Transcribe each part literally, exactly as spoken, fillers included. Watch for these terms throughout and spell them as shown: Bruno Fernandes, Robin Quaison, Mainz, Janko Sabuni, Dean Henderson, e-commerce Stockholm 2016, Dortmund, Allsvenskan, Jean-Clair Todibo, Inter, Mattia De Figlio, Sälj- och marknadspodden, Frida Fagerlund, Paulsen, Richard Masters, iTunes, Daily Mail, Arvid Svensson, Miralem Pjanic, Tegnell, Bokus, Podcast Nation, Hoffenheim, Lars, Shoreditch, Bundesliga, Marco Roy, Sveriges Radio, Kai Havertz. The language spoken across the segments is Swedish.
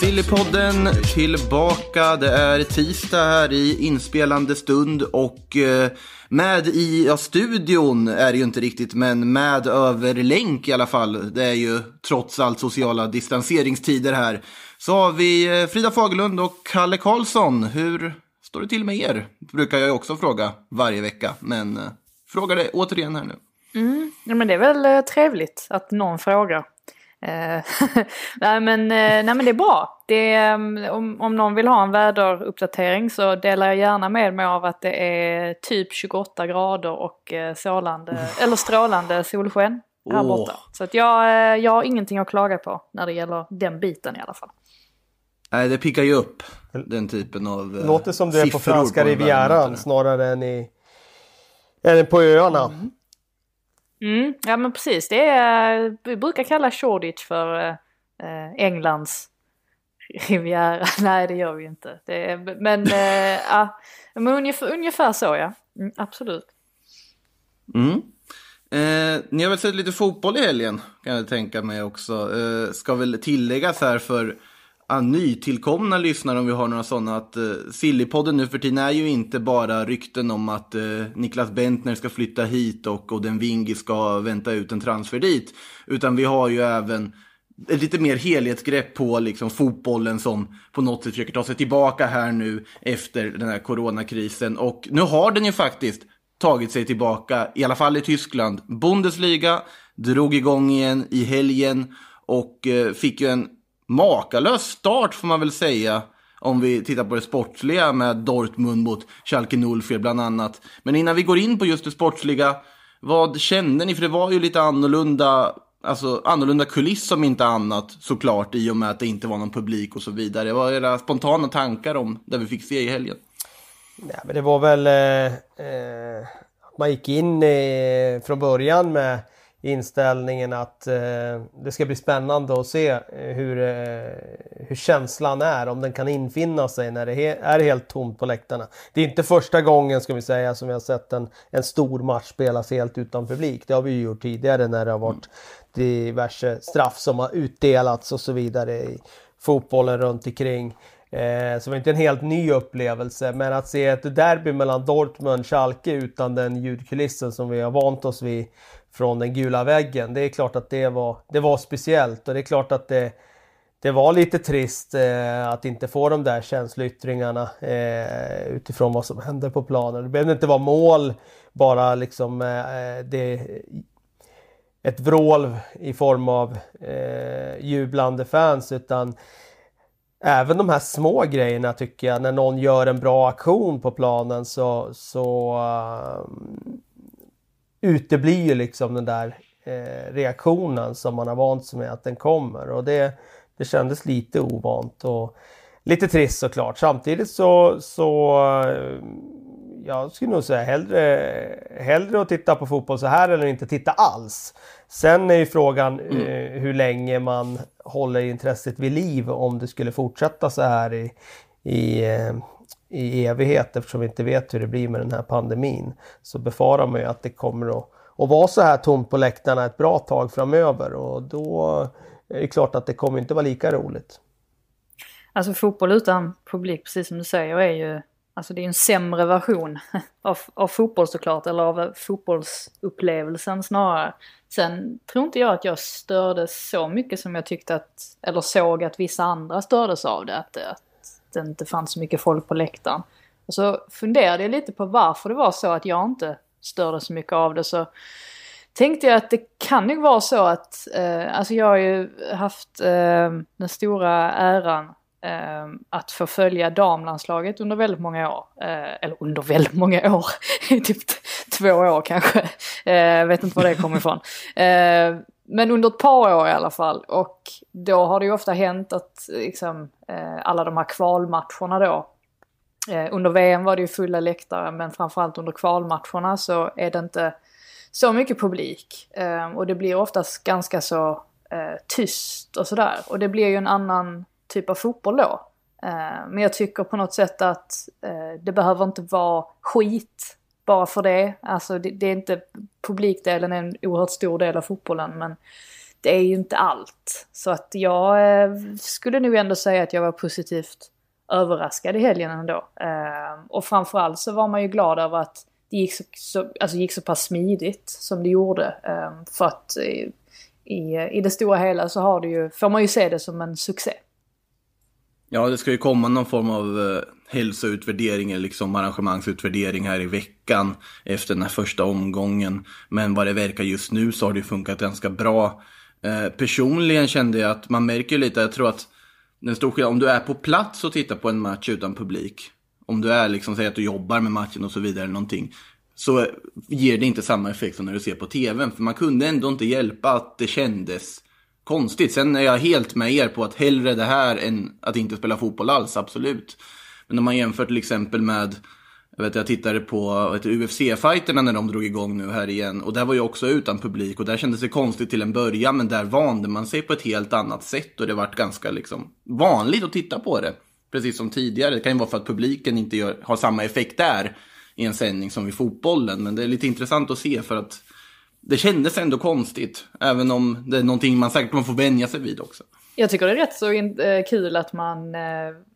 Sillypodden tillbaka, det är tisdag här i inspelande stund och med i ja, studion är det ju inte riktigt, men med över länk i alla fall. Det är ju trots allt sociala distanseringstider här. Så har vi Frida Fagerlund och Kalle Karlsson. Hur står det till med er? Brukar jag också fråga varje vecka, men frågar det återigen här nu. Mm, ja, men det är väl trevligt att någon frågar. nej, men, nej men det är bra. Det är, om, om någon vill ha en väderuppdatering så delar jag gärna med mig av att det är typ tjugoåtta grader och sålande, eller strålande solsken här oh. borta. Så att jag, jag har ingenting att klaga på när det gäller den biten i alla fall. Nej, det pickar ju upp den typen av siffror. Låter som det är på franska rivieran snarare än, i, än på öarna. Mm. Mm, ja men precis, det är, vi brukar kalla Shoreditch för eh, Englands riviera. Nej, det gör vi inte. Det är, men eh, ja, men ungefär, ungefär så, ja. Mm, absolut. Mm. Eh, ni har väl sett lite fotboll i helgen, kan jag tänka mig också. Eh, ska väl tilläggas här för ah, nytillkomna lyssnare, om vi har några sådana, att eh, Sillypodden nu för tiden är ju inte bara rykten om att eh, Niklas Bentner ska flytta hit och, och den Vingi ska vänta ut en transfer dit, utan vi har ju även ett lite mer helhetsgrepp på liksom, fotbollen som på något sätt försöker ta sig tillbaka här nu efter den här coronakrisen, och nu har den ju faktiskt tagit sig tillbaka, i alla fall i Tyskland. Bundesliga drog igång igen i helgen och eh, fick ju en makalös start får man väl säga, om vi tittar på det sportsliga med Dortmund mot Schalke noll fyra bland annat. Men innan vi går in på just det sportsliga, vad kände ni? För det var ju lite annorlunda, alltså annorlunda kuliss som inte annat såklart, i och med att det inte var någon publik och så vidare. Vad är era spontana tankar om det vi fick se i helgen? Nej, men det var väl eh, eh, man gick in eh, från början med inställningen att eh, det ska bli spännande att se hur, eh, hur känslan är, om den kan infinna sig när det he- är helt tomt på läktarna. Det är inte första gången, ska vi säga, som vi har sett en, en stor match spelas helt utan publik. Det har vi ju gjort tidigare när det har varit diverse straff som har utdelats och så vidare i fotbollen runt omkring. Eh, så det var inte en helt ny upplevelse, men att se ett derby mellan Dortmund och Schalke utan den ljudkulissen som vi har vant oss vid från den gula väggen, det är klart att det var, det var speciellt, och det är klart att det, det var lite trist eh, att inte få de där känsloyttringarna eh, utifrån vad som hände på planen. Det behövde inte vara mål, bara liksom eh, det, ett vrål i form av eh, jublande fans, utan även de här små grejerna tycker jag, när någon gör en bra aktion på planen så, så uh, uteblir ju liksom den där eh, reaktionen som man har vant sig med att den kommer, och det, det kändes lite ovant och lite trist såklart. Samtidigt så, så uh, jag skulle nog säga hellre, hellre att titta på fotboll så här eller inte titta alls. Sen är ju frågan mm. uh, hur länge man håller intresset vid liv, om det skulle fortsätta så här i, i, uh, i evighet, eftersom vi inte vet hur det blir med den här pandemin. Så befarar man ju att det kommer att, att vara så här tomt på läktarna ett bra tag framöver, och då är det klart att det kommer inte vara lika roligt. Alltså fotboll utan publik, precis som du säger, är ju, alltså det är en sämre version av, av fotboll såklart, eller av fotbollsupplevelsen snarare. Sen tror inte jag att jag störde så mycket som jag tyckte att, eller såg att vissa andra stördes av det, att det inte fanns så mycket folk på läktaren. Och så funderade jag lite på varför det var så att jag inte störde så mycket av det, så tänkte jag att det kan ju vara så att eh, alltså jag har ju haft eh, den stora äran att förfölja damlandslaget under väldigt många år, eller under väldigt många år typ två år kanske, jag vet inte var det kommer ifrån, men under ett par år i alla fall, och då har det ju ofta hänt att liksom, alla de här kvalmatcherna då eh, under V M var det ju fulla läktare, men framförallt under kvalmatcherna så är det inte så mycket publik. Eh, och det blir oftast ganska så eh, tyst och sådär. Och det blir ju en annan typ av fotboll då. Eh, men jag tycker på något sätt att eh, det behöver inte vara skit bara för det. Alltså det, det är inte, publikdelen är en oerhört stor del av fotbollen, men det är ju inte allt. Så att jag eh, skulle nog ändå säga att jag var positivt överraskad i helgen ändå. Eh, och framförallt så var man ju glad över att det gick så, så, alltså gick så pass smidigt som det gjorde. Eh, för att i, i, i det stora hela så har det ju, får man ju se det som en succé. Ja, det ska ju komma någon form av eh, hälsoutvärdering eller liksom arrangemangsutvärdering här i veckan efter den här första omgången. Men vad det verkar just nu så har det ju funkat ganska bra. Eh, personligen kände jag att man märker lite, jag tror att den stora skillnaden, om du är på plats och tittar på en match utan publik, om du är liksom, säger att du jobbar med matchen och så vidare eller någonting, så ger det inte samma effekt som när du ser på tvn, för man kunde ändå inte hjälpa att det kändes konstigt. Sen är jag helt med er på att hellre det här än att inte spela fotboll alls, absolut. Men om man jämför till exempel med, jag vet jag tittade på U F C-fighterna när de drog igång nu här igen, och där var jag också utan publik och där kändes det konstigt till en början, men där vande man sig på ett helt annat sätt och det vart ganska liksom vanligt att titta på det. Precis som tidigare, det kan ju vara för att publiken inte gör, har samma effekt där i en sändning som i fotbollen, men det är lite intressant att se för att det kändes ändå konstigt, även om det är någonting man säkert man får vänja sig vid också. Jag tycker det är rätt så kul att man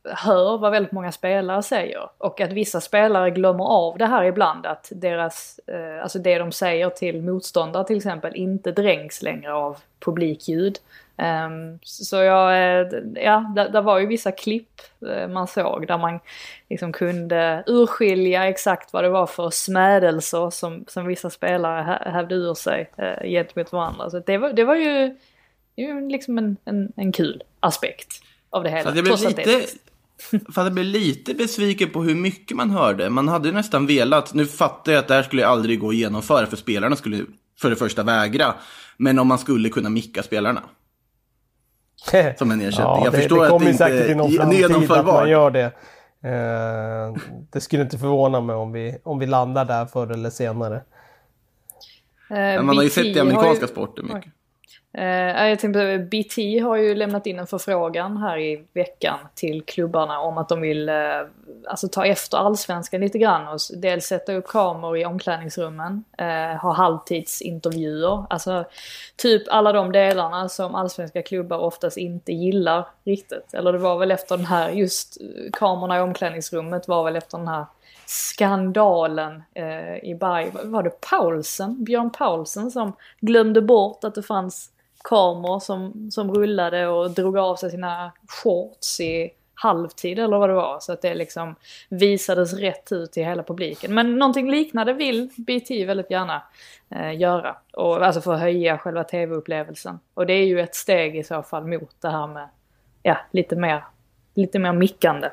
hör vad väldigt många spelare säger. Och att vissa spelare glömmer av det här ibland. Att deras, alltså det de säger till motståndare till exempel inte drängs längre av publikljud. Så jag, ja, det var ju vissa klipp man såg där man liksom kunde urskilja exakt vad det var för smädelser som, som vissa spelare hävde ur sig gentemot varandra. Så det var, det var ju... det är ju liksom en, en, en kul aspekt av det hela. För att jag, jag blev lite besviken på hur mycket man hörde. Man hade nästan velat, nu fattar jag att det här skulle aldrig gå att genomföra för spelarna skulle för det första vägra. Men om man skulle kunna micka spelarna. Som en ersättning. Ja, jag det, förstår det kommer att det säkert inte i någon framtid att man gör det. Eh, det skulle inte förvåna mig om vi, om vi landar där förr eller senare. Eh, man B T har ju sett i amerikanska ju... sporter mycket. Oj. Uh, jag tänkte, B T har ju lämnat in en förfrågan här i veckan till klubbarna om att de vill uh, alltså ta efter allsvenskan lite grann och dels sätta upp kameror i omklädningsrummen, uh, ha halvtidsintervjuer, alltså typ alla de delarna som allsvenska klubbar oftast inte gillar riktigt. Eller det var väl efter den här, just kamerorna i omklädningsrummet var väl efter den här skandalen uh, i Berg. Var det Paulsen, Björn Paulsen som glömde bort att det fanns kameror som, som rullade och drog av sig sina shorts i halvtid eller vad det var, så att det liksom visades rätt ut till hela publiken. Men någonting liknande vill B T väldigt gärna eh, göra, och alltså för att höja själva tv-upplevelsen, och det är ju ett steg i så fall mot det här med ja, lite mer lite mer mickande.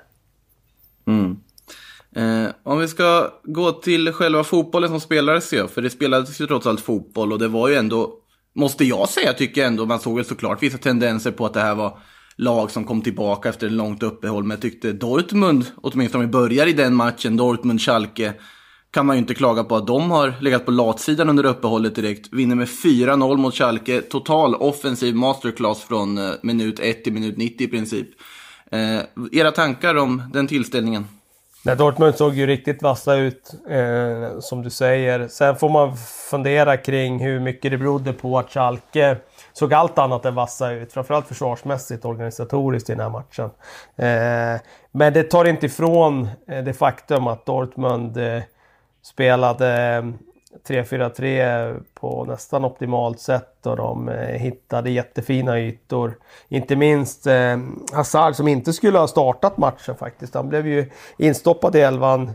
Mm. Eh, om vi ska gå till själva fotbollen som spelades, för det spelades ju trots allt fotboll och det var ju ändå, måste jag säga, tycker jag ändå, man såg väl såklart vissa tendenser på att det här var lag som kom tillbaka efter en långt uppehåll. Men jag tyckte Dortmund, åtminstone om vi börjar i den matchen, Dortmund-Schalke, kan man ju inte klaga på att de har legat på latsidan under uppehållet direkt. Vinner med fyra noll mot Schalke, total offensiv masterclass från minut ett till minut nittio i princip. Eh, era tankar om den tillställningen? Nej, Dortmund såg ju riktigt vassa ut, eh, som du säger. Sen får man fundera kring hur mycket det berodde på att Schalke såg allt annat än vassa ut. Framförallt försvarsmässigt, organisatoriskt i den här matchen. Eh, men det tar inte ifrån det faktum att Dortmund eh, spelade tre fyra tre på nästan optimalt sätt. Och de eh, hittade jättefina ytor. Inte minst eh, Hazard, som inte skulle ha startat matchen faktiskt. Han blev ju instoppad i elvan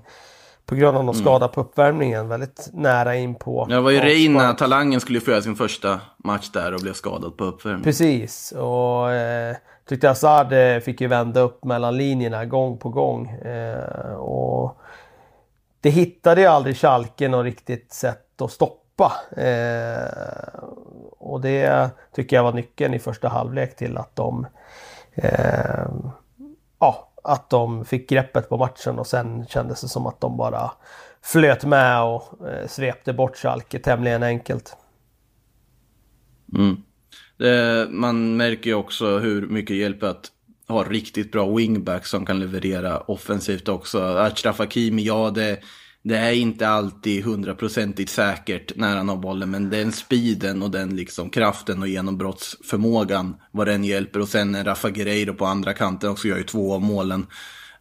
på grund av någon skada på uppvärmningen. Väldigt nära in på. Det var ju Reina, talangen, skulle ju göra sin första match där och blev skadad på uppvärmningen. Precis. Och eh, tyckte Hazard eh, fick ju vända upp mellan linjerna gång på gång. Eh, och... Det hittade ju aldrig Schalke något riktigt sätt att stoppa. Eh, och det tycker jag var nyckeln i första halvlek till att de eh, ja, att de fick greppet på matchen och sen kändes det som att de bara flöt med och eh, svepte bort Schalke tämligen enkelt. Mm. Det, man märker ju också hur mycket hjälp att ha riktigt bra wingback som kan leverera offensivt också. Achraf Hakimi, ja det, det är inte alltid hundraprocentigt säkert när han har bollen, men den speeden och den liksom kraften och genombrottsförmågan vad den hjälper. Och sen Rafa Guerreiro på andra kanten också gör ju två av målen.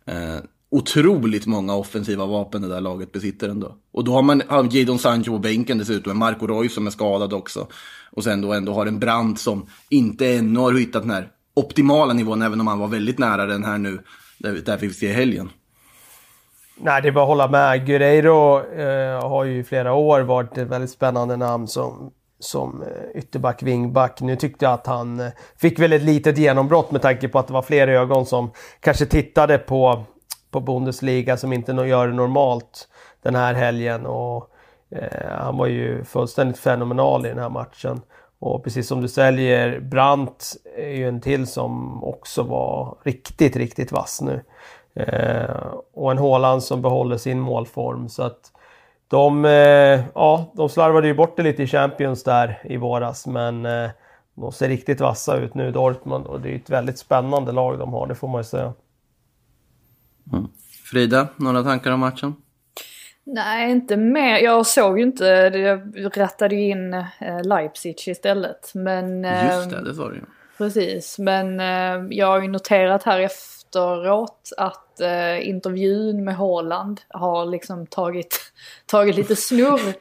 Eh, otroligt många offensiva vapen det där laget besitter ändå. Och då har man har Jadon Sancho på bänken dessutom, med Marco Roy som är skadad också. Och sen då ändå har en Brandt som inte ännu har hittat den här optimala nivån, även om han var väldigt nära den här nu, där, där fick vi se helgen. Nej, det är bara att hålla med. Guerreiro eh, har ju i flera år varit ett väldigt spännande namn som, som ytterback, wingback. Nu tyckte jag att han eh, fick väl ett litet genombrott med tanke på att det var fler ögon som kanske tittade på, på Bundesliga som inte gör det normalt den här helgen. Och, eh, han var ju fullständigt fenomenal i den här matchen. Och precis som du säljer, Brandt är ju en till som också var riktigt, riktigt vass nu. Eh, och en Haaland som behåller sin målform. Så att de, eh, ja, de slarvade ju bort det lite i Champions där i våras. Men eh, de ser riktigt vassa ut nu, Dortmund. Och det är ett väldigt spännande lag de har, det får man ju säga. Mm. Frida, några tankar om matchen? Nej, inte mer. Jag såg ju inte, jag rattade ju in Leipzig istället. Men, just det, det var det ju. Precis, men jag har ju noterat här efteråt att intervjun med Haaland har liksom tagit, tagit lite snurr.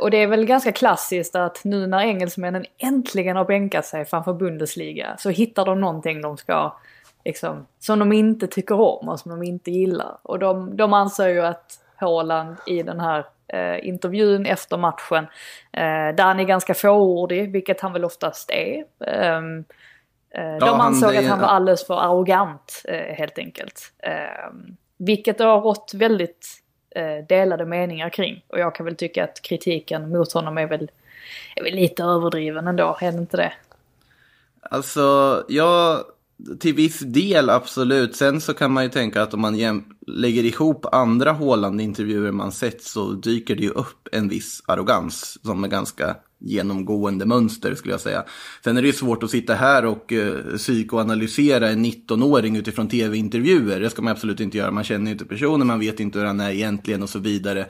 Och det är väl ganska klassiskt att nu när engelsmännen äntligen har bänkat sig framför Bundesliga så hittar de någonting de ska, liksom, som de inte tycker om och som de inte gillar. Och de, de anser ju att Haaland i den här eh, intervjun efter matchen, eh, där han är ganska fåordig, vilket han väl oftast är. Eh, eh, ja, de ansåg han, att han var alldeles för arrogant eh, helt enkelt. Eh, vilket det har rått väldigt eh, delade meningar kring. Och jag kan väl tycka att kritiken mot honom är väl, är väl lite överdriven ändå, händer inte det? Alltså, jag... till viss del, absolut. Sen så kan man ju tänka att om man jäm- lägger ihop andra Haaland-intervjuer man sett så dyker det ju upp en viss arrogans som är ganska genomgående mönster, skulle jag säga. Sen är det ju svårt att sitta här och eh, psykoanalysera en nitton-åring utifrån tv-intervjuer. Det ska man absolut inte göra. Man känner ju inte personen, man vet inte hur han är egentligen och så vidare.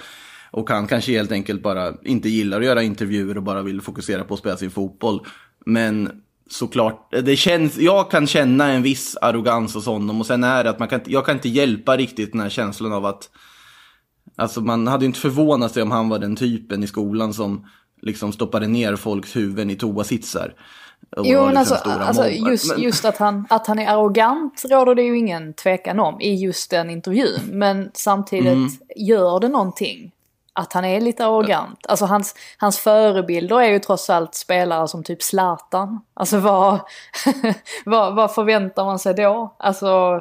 Och han kanske helt enkelt bara inte gillar att göra intervjuer och bara vill fokusera på att spela sin fotboll. Men... såklart, det känns, jag kan känna en viss arrogans hos honom. Och sen är det att man kan, jag kan inte hjälpa riktigt den här känslan av att, alltså man hade ju inte förvånat sig om han var den typen i skolan som liksom stoppade ner folks huvuden i toasitsar. Jo, men alltså, alltså just, just att, han, att han är arrogant råder det ju ingen tvekan om i just den intervjun. Men samtidigt mm. gör det någonting att han är lite arrogant. Alltså hans, hans förebilder är ju trots allt spelare som typ Zlatan. Alltså vad, vad, vad förväntar man sig då? Alltså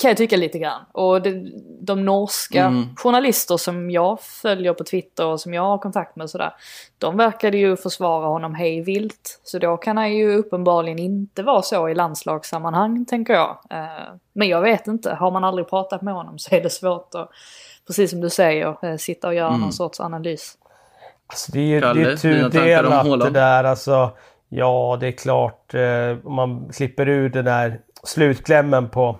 kan jag tycka lite grann. Och det, de norska mm. journalister som jag följer på Twitter och som jag har kontakt med och sådär, de verkade ju försvara honom hej vilt. Så då kan han ju uppenbarligen inte vara så i landslagssammanhang, tänker jag. Men jag vet inte. Har man aldrig pratat med honom så är det svårt att, precis som du säger, sitta och göra mm. någon sorts analys. Alltså det är ju, Kalle, det är tudelat det där. Alltså, ja, det är klart. Eh, man klipper ur den där slutklämmen på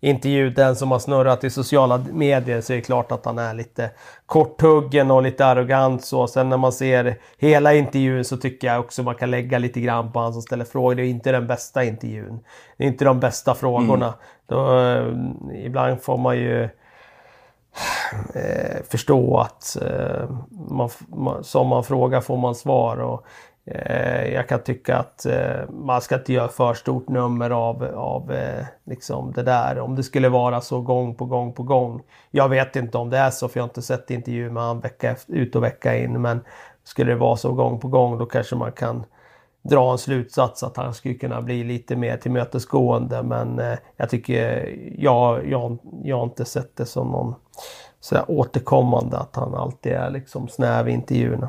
intervjun, den som har snurrat i sociala medier, så är det klart att han är lite korthuggen och lite arrogant. Så. Sen när man ser hela intervjun så tycker jag också man kan lägga lite grann på han som ställer frågor. Det är inte den bästa intervjun. Det är inte de bästa frågorna. Mm. Då, eh, ibland får man ju Eh, förstå att eh, man, man, som man frågar får man svar, och eh, jag kan tycka att eh, man ska inte göra för stort nummer av, av eh, liksom det där, om det skulle vara så gång på gång på gång. Jag vet inte om det är så, för jag har inte sett intervju med han vecka ut och vecka in, men skulle det vara så gång på gång, då kanske man kan dra en slutsats att han skulle kunna bli lite mer tillmötesgående. Men eh, jag tycker jag, jag, jag har inte sett det som någon så återkommande att han alltid är liksom snäv i intervjuerna.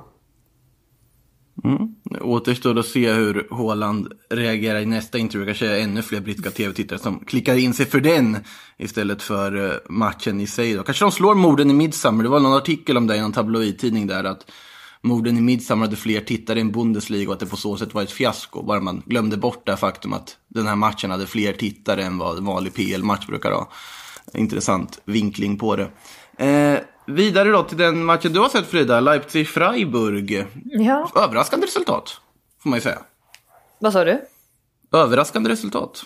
Mm. Återstår att se hur Haaland reagerar i nästa intervju. Kanske är ännu fler brittiska tv-tittare som klickar in sig för den istället för matchen i sig då. Kanske de slår morden i Midsommar. Det var någon artikel om det i en tabloidtidning där att morden i Midsommar hade fler tittare än Bundesliga och att det på så sätt var ett fiasko. Bara man glömde bort det faktum att den här matchen hade fler tittare än vad en vanlig P L-match brukar ha. Intressant vinkling på det. Eh, vidare då till den matchen du har sett, Frida, Leipzig-Freiburg. Ja. Överraskande resultat, får man ju säga. Vad sa du? Överraskande resultat.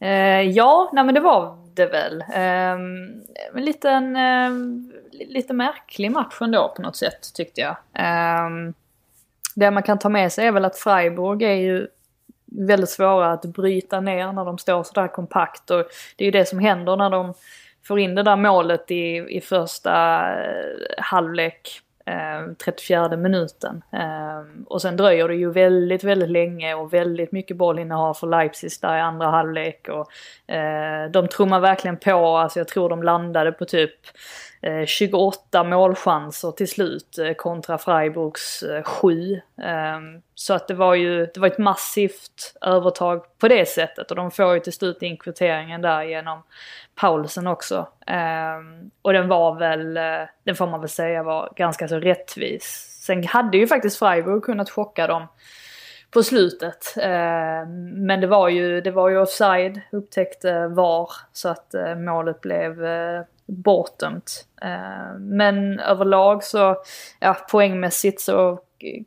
Eh, ja, nej men det var det väl. Eh, en liten, eh, lite märklig match ändå på något sätt, tyckte jag. Eh, det man kan ta med sig är väl att Freiburg är ju väldigt svåra att bryta ner när de står så där kompakt, och det är ju det som händer när de får in det där målet i, i första halvlek, eh, trettiofjärde minuten. Eh, och sen dröjer det ju väldigt, väldigt länge och väldigt mycket bollinnehav för Leipzig där i andra halvlek. Och, eh, de trummar verkligen på, alltså jag tror de landade på typ eh, tjugoåtta målchanser till slut eh, kontra Freiburgs eh, sju. Eh, så att det var ju det var ett massivt övertag på det sättet, och de får ju till slut in kvitteringen där genom Paulsen också. Um, och den var väl, den får man väl säga var ganska så rättvis. Sen hade ju faktiskt Freiburg kunnat chocka dem på slutet. Um, men det var ju det var ju offside, upptäckte V A R, så att uh, målet blev uh, bortdömt. Uh, men överlag så, ja, poängmässigt så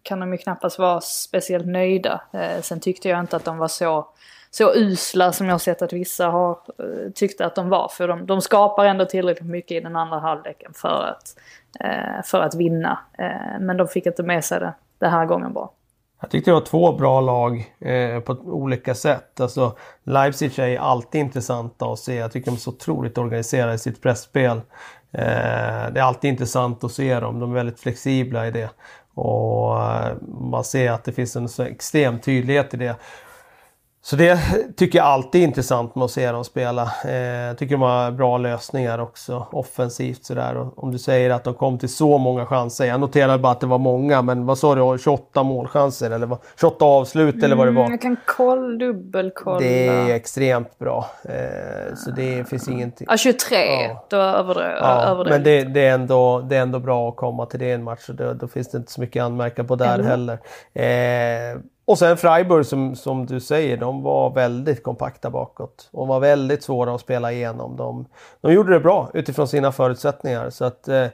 kan de ju knappast vara speciellt nöjda. Uh, sen tyckte jag inte att de var så Så usla som jag har sett att vissa har uh, tyckt att de var. För de, de skapar ändå tillräckligt mycket i den andra halvleken för att, uh, för att vinna. Uh, men de fick inte med sig det den här gången bara. Jag tyckte det var två bra lag eh, på olika sätt. Alltså, Leipzig är alltid intressant att se. Jag tycker de är så otroligt organiserade i sitt pressspel. Eh, det är alltid intressant att se dem. De är väldigt flexibla i det. Och eh, man ser att det finns en så extrem tydlighet i det. Så det tycker jag alltid är intressant med att se dem spela. Eh, jag tycker de har bra lösningar också, offensivt sådär. Och om du säger att de kom till så många chanser, jag noterade bara att det var många, men vad sa du, tjugoåtta målchanser eller tjugoåtta avslut eller mm, vad det var? Jag kan koll, dubbelkolla. Det är extremt bra. Eh, så det finns ingenting. Ja, tjugotre, ja. Då överdriver ja, men det, det, är ändå, det är ändå bra att komma till det en match, och då, då finns det inte så mycket att anmärka på där mm. heller. Eh, Och sen Freiburg, som, som du säger, de var väldigt kompakta bakåt och var väldigt svåra att spela igenom. De, de gjorde det bra utifrån sina förutsättningar. Så att, eh,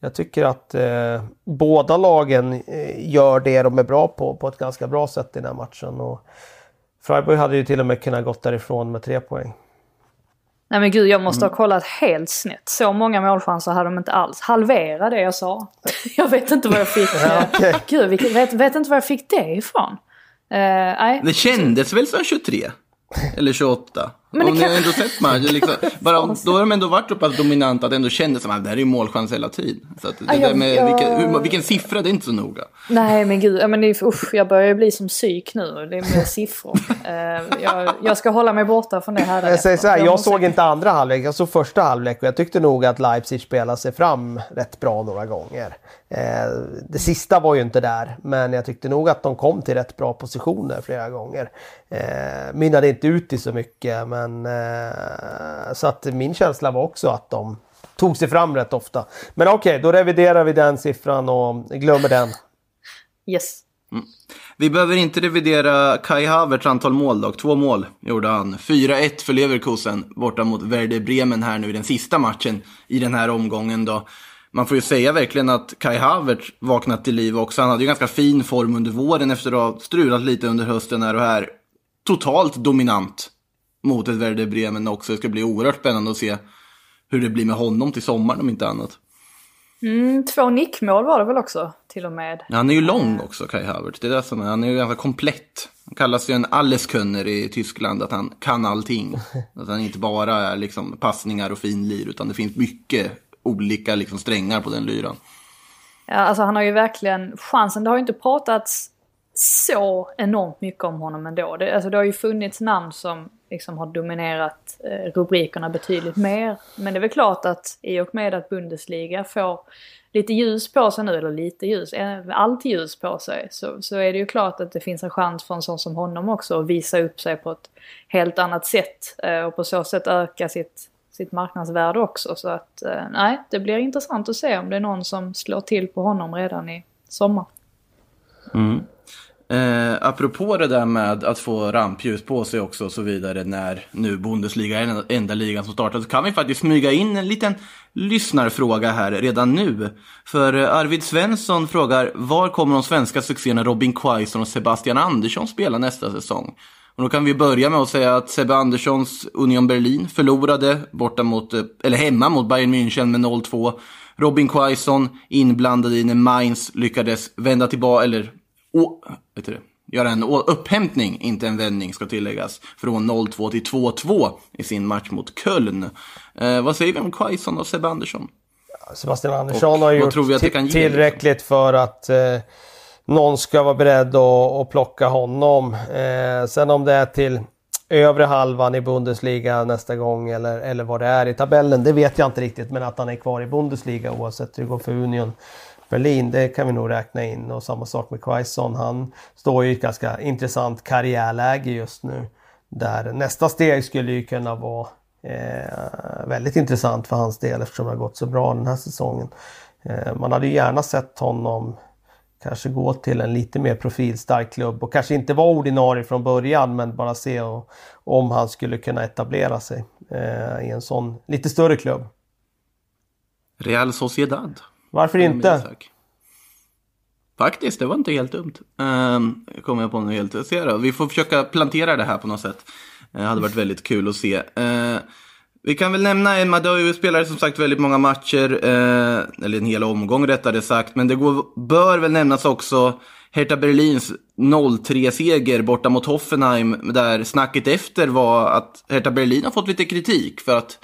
jag tycker att eh, båda lagen eh, gör det de är bra på på ett ganska bra sätt i den här matchen. Och Freiburg hade ju till och med kunnat gått därifrån med tre poäng. Nej men gud, jag måste ha kollat helt snett. Så många målchanser hade de inte alls. Halvera det jag sa. Jag vet inte vad jag fick. Ja, okay. Gud, jag vet, vet inte vad jag fick det ifrån. Uh, det kändes väl som tjugotre eller tjugoåtta. Men om ni kan... ändå sett matchen liksom, bara, då har de ändå varit så pass dominanta att det ändå kändes som att det här är ju målchans hela tiden. Så att det aj, där med jag... vilka, hur, vilken siffra, det är inte så noga. Nej men gud, jag, men, usch, jag börjar bli som psyk nu. Det är med siffror. uh, jag, jag ska hålla mig borta från det här. Jag, säger så här, jag, jag måste... såg inte andra halvlek, jag såg första halvlek, och jag tyckte nog att Leipzig spelade sig fram rätt bra några gånger. Uh, det sista var ju inte där, men jag tyckte nog att de kom till rätt bra positioner flera gånger. Uh, mynnade inte ut i så mycket, men Men, eh, så att min känsla var också att de tog sig fram rätt ofta. Men okej, okay, då reviderar vi den siffran och glömmer den. Yes. Mm. Vi behöver inte revidera Kai Havertz antal mål dock. Två mål gjorde han. fyra ett för Leverkusen borta mot Werder Bremen här nu i den sista matchen i den här omgången då. Man får ju säga verkligen att Kai Havertz vaknat till liv också. Han hade ju ganska fin form under våren efter att ha strulat lite under hösten här och här. Totalt dominant mot ett Werder Bremen också. Det ska bli oerhört spännande att se hur det blir med honom till sommaren om inte annat. Mm, två nickmål var det väl också till och med. Ja, han är ju lång också, Kai Havertz. Det är det som är, han är ju ganska komplett. Han kallas ju en alleskönner i Tyskland, att han kan allting. Att han inte bara är liksom passningar och fin lir, utan det finns mycket olika liksom strängar på den lyran. Ja, alltså han har ju verkligen chansen. Det har ju inte pratats så enormt mycket om honom ändå. Det, alltså det har ju funnits namn som liksom har dominerat rubrikerna betydligt mer. Men det är väl klart att i och med att Bundesliga får lite ljus på sig nu, eller lite ljus, allt ljus på sig, så, så är det ju klart att det finns en chans för en sån som honom också att visa upp sig på ett helt annat sätt och på så sätt öka sitt, sitt marknadsvärde också. Så att nej, det blir intressant att se om det är någon som slår till på honom redan i sommar. Mm. Eh, apropå det där med att få rampljus på sig också och så vidare, när nu Bundesliga är den enda ligan som startar, så kan vi faktiskt smyga in en liten lyssnarfråga här redan nu. För Arvid Svensson frågar: var kommer de svenska succéerna Robin Quaison och Sebastian Andersson spela nästa säsong? Och då kan vi börja med att säga att Sebbe Anderssons Union Berlin förlorade borta mot, eller hemma mot Bayern München med noll två. Robin Quaison inblandade i när Mainz lyckades vända tillbaka, eller Å, vet du, göra en upphämtning, inte en vändning ska tilläggas, från noll två till två två i sin match mot Köln. Eh, vad säger vi om Quaison och Sebbe Andersson? Sebastian Andersson och har gjort tror vi att det kan ge tillräckligt för att eh, någon ska vara beredd att plocka honom. Eh, sen om det är till övre halvan i Bundesliga nästa gång eller, eller vad det är i tabellen, det vet jag inte riktigt. Men att han är kvar i Bundesliga oavsett hur det går för Union Berlin, det kan vi nog räkna in. Och samma sak med Quaison, han står ju i ett ganska intressant karriärläge just nu, där nästa steg skulle ju kunna vara eh, väldigt intressant för hans del, eftersom det har gått så bra den här säsongen. Eh, man hade ju gärna sett honom kanske gå till en lite mer profilstark klubb och kanske inte vara ordinarie från början, men bara se och, om han skulle kunna etablera sig eh, i en sån lite större klubb. Real Sociedad. Varför inte? Faktiskt, det var inte helt dumt. Um, kommer jag på nu helt att se då. Vi får försöka plantera det här på något sätt. Det uh, hade varit väldigt kul att se. Uh, vi kan väl nämna en Madou, spelare som sagt väldigt många matcher. Uh, eller en hel omgång rättare sagt. Men det går, bör väl nämnas också Hertha Berlins noll tre seger borta mot Hoffenheim. Där snacket efter var att Hertha Berlin har fått lite kritik för att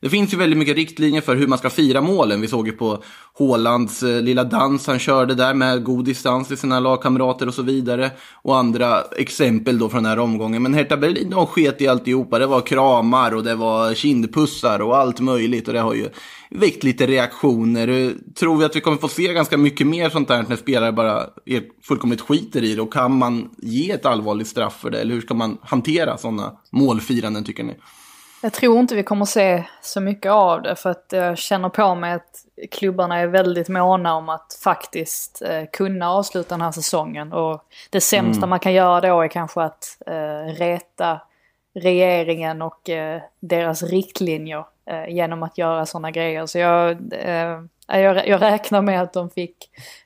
det finns ju väldigt mycket riktlinjer för hur man ska fira målen. Vi såg ju på Haalands lilla dans han körde där med god distans till sina lagkamrater och så vidare. Och andra exempel då från den här omgången. Men Hertha Berlin, de sket i alltihopa. Det var kramar och det var kindpussar och allt möjligt. Och det har ju väckt lite reaktioner. Tror vi att vi kommer få se ganska mycket mer sånt där när spelare bara är fullkomligt skiter i det? Och kan man ge ett allvarligt straff för det? Eller hur ska man hantera sådana målfiranden, tycker ni? Jag tror inte vi kommer se så mycket av det, för att jag känner på mig att klubbarna är väldigt måna om att faktiskt eh, kunna avsluta den här säsongen, och det sämsta mm. man kan göra då är kanske att eh, reta regeringen och eh, deras riktlinjer eh, genom att göra sådana grejer. Så jag, eh, jag, jag räknar med att de fick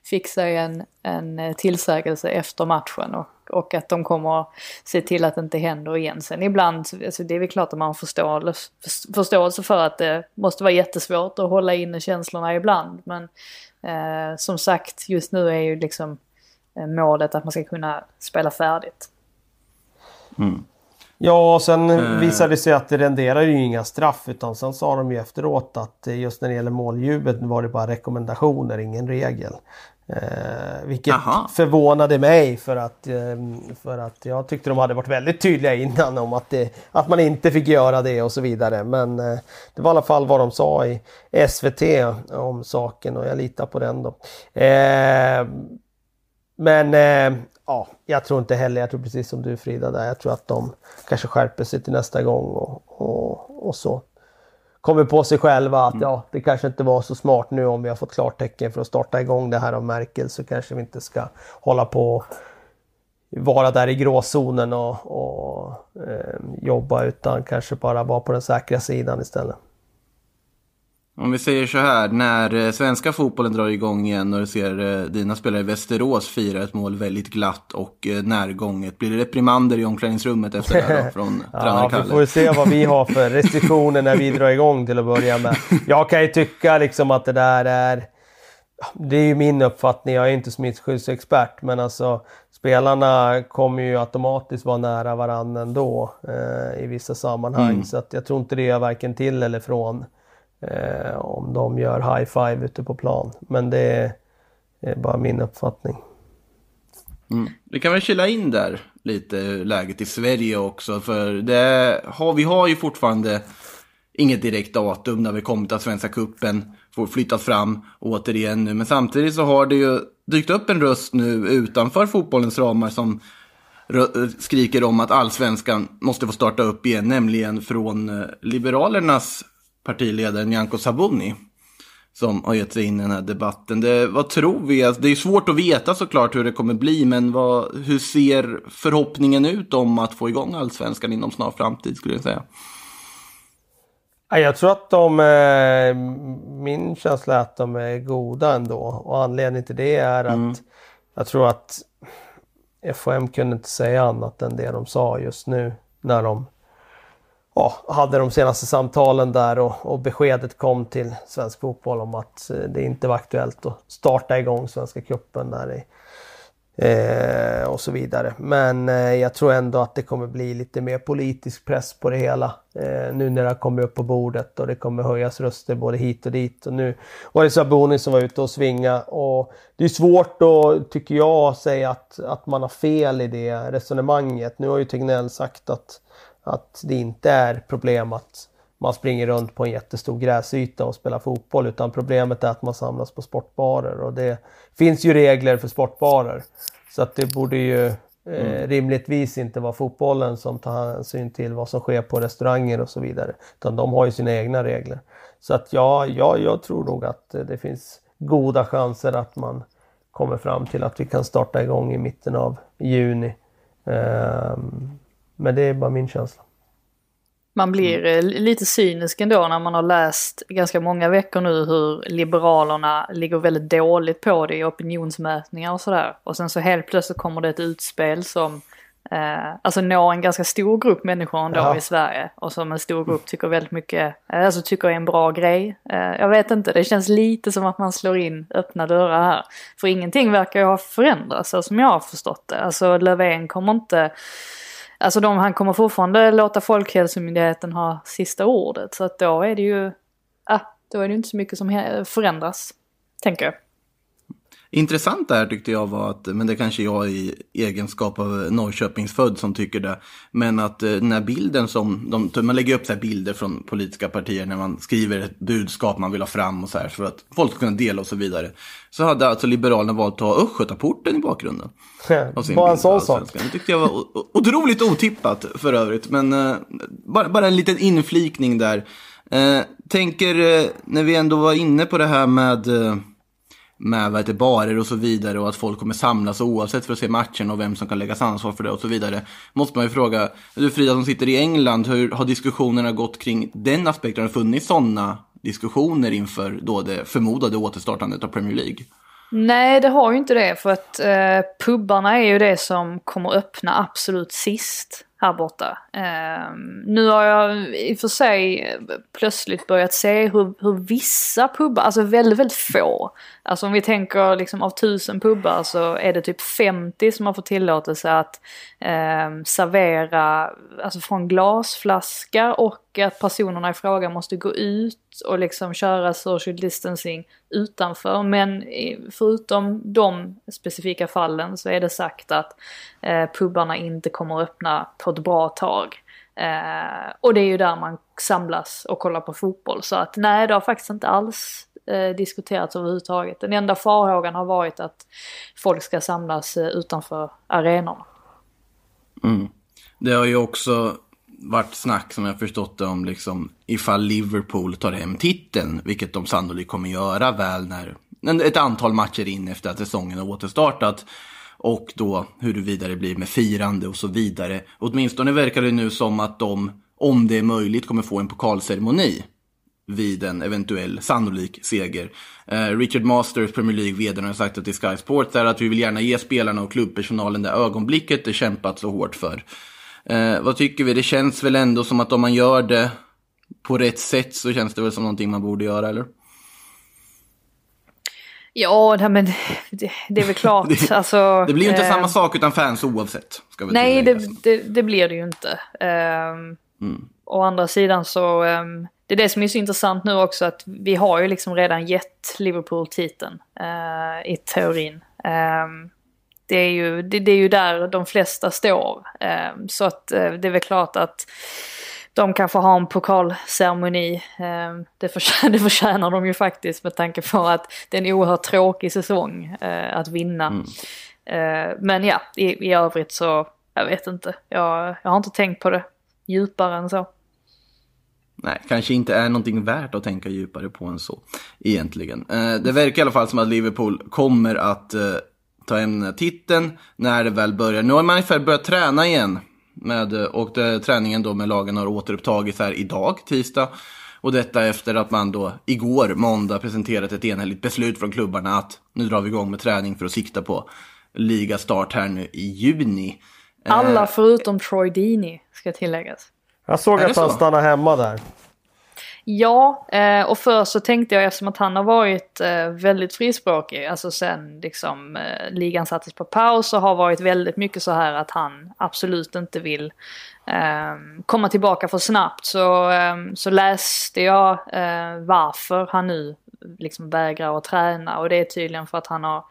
fixa en, en tillsägelse efter matchen och och att de kommer se till att det inte händer igen. Sen ibland, alltså det är väl klart att man förstår förståelse för att det måste vara jättesvårt att hålla inne känslorna ibland. Men eh, som sagt, just nu är ju liksom målet att man ska kunna spela färdigt. Mm. Ja, och sen mm. visade det sig att det renderar ju inga straff, utan sen sa de ju efteråt att just när det gäller måljuvet var det bara rekommendationer, ingen regel. Eh, vilket Aha. förvånade mig, för att, eh, för att jag tyckte de hade varit väldigt tydliga innan om att, det, att man inte fick göra det och så vidare. Men eh, det var i alla fall vad de sa i S V T om saken, och jag litar på den då. Eh, men eh, ja, jag tror inte heller, jag tror precis som du Frida där, jag tror att de kanske skärper sig till nästa gång och, och, och så. Kommer på sig själva att ja, det kanske inte var så smart nu, om vi har fått klartecken för att starta igång det här av Merkel, så kanske vi inte ska hålla på och vara där i gråzonen och, och eh, jobba, utan kanske bara vara på den säkra sidan istället. Om vi säger så här, när svenska fotbollen drar igång igen och du ser dina spelare i Västerås fira ett mål väldigt glatt och närgånget, blir det reprimander i omklädningsrummet efter det här då, från tränare Kalle? Ja, vi får se vad vi har för restriktioner när vi drar igång till att börja med. Jag kan ju tycka liksom att det där är, det är ju min uppfattning, jag är inte smittskyddsexpert, men alltså spelarna kommer ju automatiskt vara nära varandra ändå eh, i vissa sammanhang, mm. så att jag tror inte det är varken till eller från. Eh, om de gör high five ute på plan. Men det är, det är bara min uppfattning. Mm. Vi kan väl killa in där lite läget i Sverige också. För det har, vi har ju fortfarande inget direkt datum när vi kommer till Svenska Cupen, får flyttat fram återigen nu. Men samtidigt så har det ju dykt upp en röst nu utanför fotbollens ramar som skriker om att Allsvenskan måste få starta upp igen, nämligen från Liberalernas partiledare Nyamko Sabuni, som har gett sig in i den här debatten. Det, vad tror vi? Det är svårt att veta såklart hur det kommer bli, men vad, hur ser förhoppningen ut om att få igång Allsvenskan inom snar framtid, skulle jag säga? Jag tror att de, min känsla är att de är goda ändå, och anledningen till det är att mm. jag tror att F H M kunde inte säga annat än det de sa just nu när de ja, hade de senaste samtalen där, och, och beskedet kom till svensk fotboll om att det inte var aktuellt att starta igång Svenska Cupen där i, eh, och så vidare. Men eh, jag tror ändå att det kommer bli lite mer politisk press på det hela eh, nu när det kommer upp på bordet, och det kommer höjas röster både hit och dit. Och nu var det Sabuni som var ute och svinga, och det är svårt då, tycker jag, att säga att, att man har fel i det resonemanget. Nu har ju Tegnell sagt att att det inte är problem att man springer runt på en jättestor gräsyta och spelar fotboll, utan problemet är att man samlas på sportbarer, och det finns ju regler för sportbarer, så att det borde ju eh, rimligtvis inte vara fotbollen som tar hänsyn till vad som sker på restauranger och så vidare, utan de har ju sina egna regler. Så att ja, ja, jag tror nog att det finns goda chanser att man kommer fram till att vi kan starta igång i mitten av juni. Ehm... Men det är bara min känsla. Man blir lite cynisk ändå när man har läst ganska många veckor nu hur Liberalerna ligger väldigt dåligt på det i opinionsmätningar och sådär. Och sen så helt plötsligt kommer det ett utspel som eh, alltså når en ganska stor grupp människor ändå ja. i Sverige. Och som en stor grupp tycker väldigt mycket, eh, alltså tycker är en bra grej. Eh, jag vet inte, det känns lite som att man slår in öppna dörrar här. För ingenting verkar ju ha förändrats så som jag har förstått det. Alltså Löfven kommer inte... Alltså de, han kommer fortfarande låta Folkhälsomyndigheten ha sista ordet. Så att då är det ju ah, då är det inte så mycket som förändras, tänker jag. Intressant där tyckte jag var att, men det kanske jag i egenskap av Norrköpingsfödd som tycker det, men att den här bilden som, de, man lägger upp så här bilder från politiska partier när man skriver ett budskap man vill ha fram och så här, för att folk ska kunna dela och så vidare. Så hade alltså Liberalerna valt att ta Östgötaporten i bakgrunden. Bara en sån sak. Det tyckte jag var otroligt otippat för övrigt, men eh, bara, bara en liten inflikning där. Eh, tänker, eh, när vi ändå var inne på det här med... Eh, med vad heter barer och så vidare, och att folk kommer samlas oavsett för att se matchen och vem som kan läggas ansvar för det och så vidare, måste man ju fråga, du Frida som sitter i England, hur har diskussionerna gått kring den aspekten? Har det funnits sådana diskussioner inför då det förmodade återstartandet av Premier League? Nej, det har ju inte det, för att eh, pubbarna är ju det som kommer öppna absolut sist här borta. Eh, nu har jag i och för sig plötsligt börjat se hur, hur vissa pubbar, alltså väldigt, väldigt få. Alltså om vi tänker liksom av tusen pubbar så är det typ femtio som har fått tillåtelse att eh, servera alltså från glasflaskor, och att personerna i fråga måste gå ut och liksom köra social distancing utanför. Men förutom de specifika fallen så är det sagt att eh, pubbarna inte kommer öppna på ett bra tag. Eh, och det är ju där man samlas och kollar på fotboll. Så att nej, det har faktiskt inte alls eh, diskuterats överhuvudtaget. Den enda farhågan har varit att folk ska samlas eh, utanför arenorna. Mm. Det har ju också varit snack, som jag förstått det, om liksom, ifall Liverpool tar hem titeln, vilket de sannolikt kommer göra väl när ett antal matcher in efter att säsongen har återstartat. Och då hur det vidare blir med firande och så vidare. Åtminstone verkar det nu som att de, om det är möjligt, kommer få en pokalceremoni vid en eventuell sannolik seger. Eh, Richard Masters, Premier League-vdn, har sagt att i Sky Sports är att vi vill gärna ge spelarna och klubbpersonalen det ögonblicket det kämpat så hårt för. Eh, vad tycker vi? Det känns väl ändå som att om man gör det på rätt sätt så känns det väl som någonting man borde göra, eller? Ja, men det, det är väl klart. det, alltså, det blir ju inte eh, samma sak utan fans oavsett. Ska vi nej, det, det, det blir det ju inte. Um, mm. Å andra sidan så... Um, det är det som är så intressant nu också, att vi har ju liksom redan gett Liverpool titeln uh, i teorin. Um, Det är ju, det, det är ju där de flesta står. Eh, så att eh, det är väl klart att de kanske har en pokalceremoni. Eh, det, förtjänar, det förtjänar de ju faktiskt, med tanke på att det är en oerhört tråkig säsong eh, att vinna. Mm. Eh, men ja, i, i övrigt så, jag vet inte. Jag, jag har inte tänkt på det djupare än så. Nej, kanske inte är någonting värt att tänka djupare på än så egentligen. Eh, det verkar i alla fall som att Liverpool kommer att eh, ta hem titeln när det väl börjar. Nu har man ungefär börjat träna igen med, och det, träningen då med lagen har återupptagits här idag, tisdag. Och detta efter att man då igår, måndag, presenterat ett enhälligt beslut från klubbarna att nu drar vi igång med träning för att sikta på ligastart här nu i juni. Eh, Alla förutom Troy Deeney, ska tilläggas. Jag såg att så? han stannade hemma där. Ja, och först så tänkte jag, eftersom att han har varit väldigt frispråkig, alltså sen liksom ligan sattes på paus och har varit väldigt mycket så här att han absolut inte vill komma tillbaka för snabbt, så, så läste jag varför han nu liksom vägrar att träna, och det är tydligen för att han har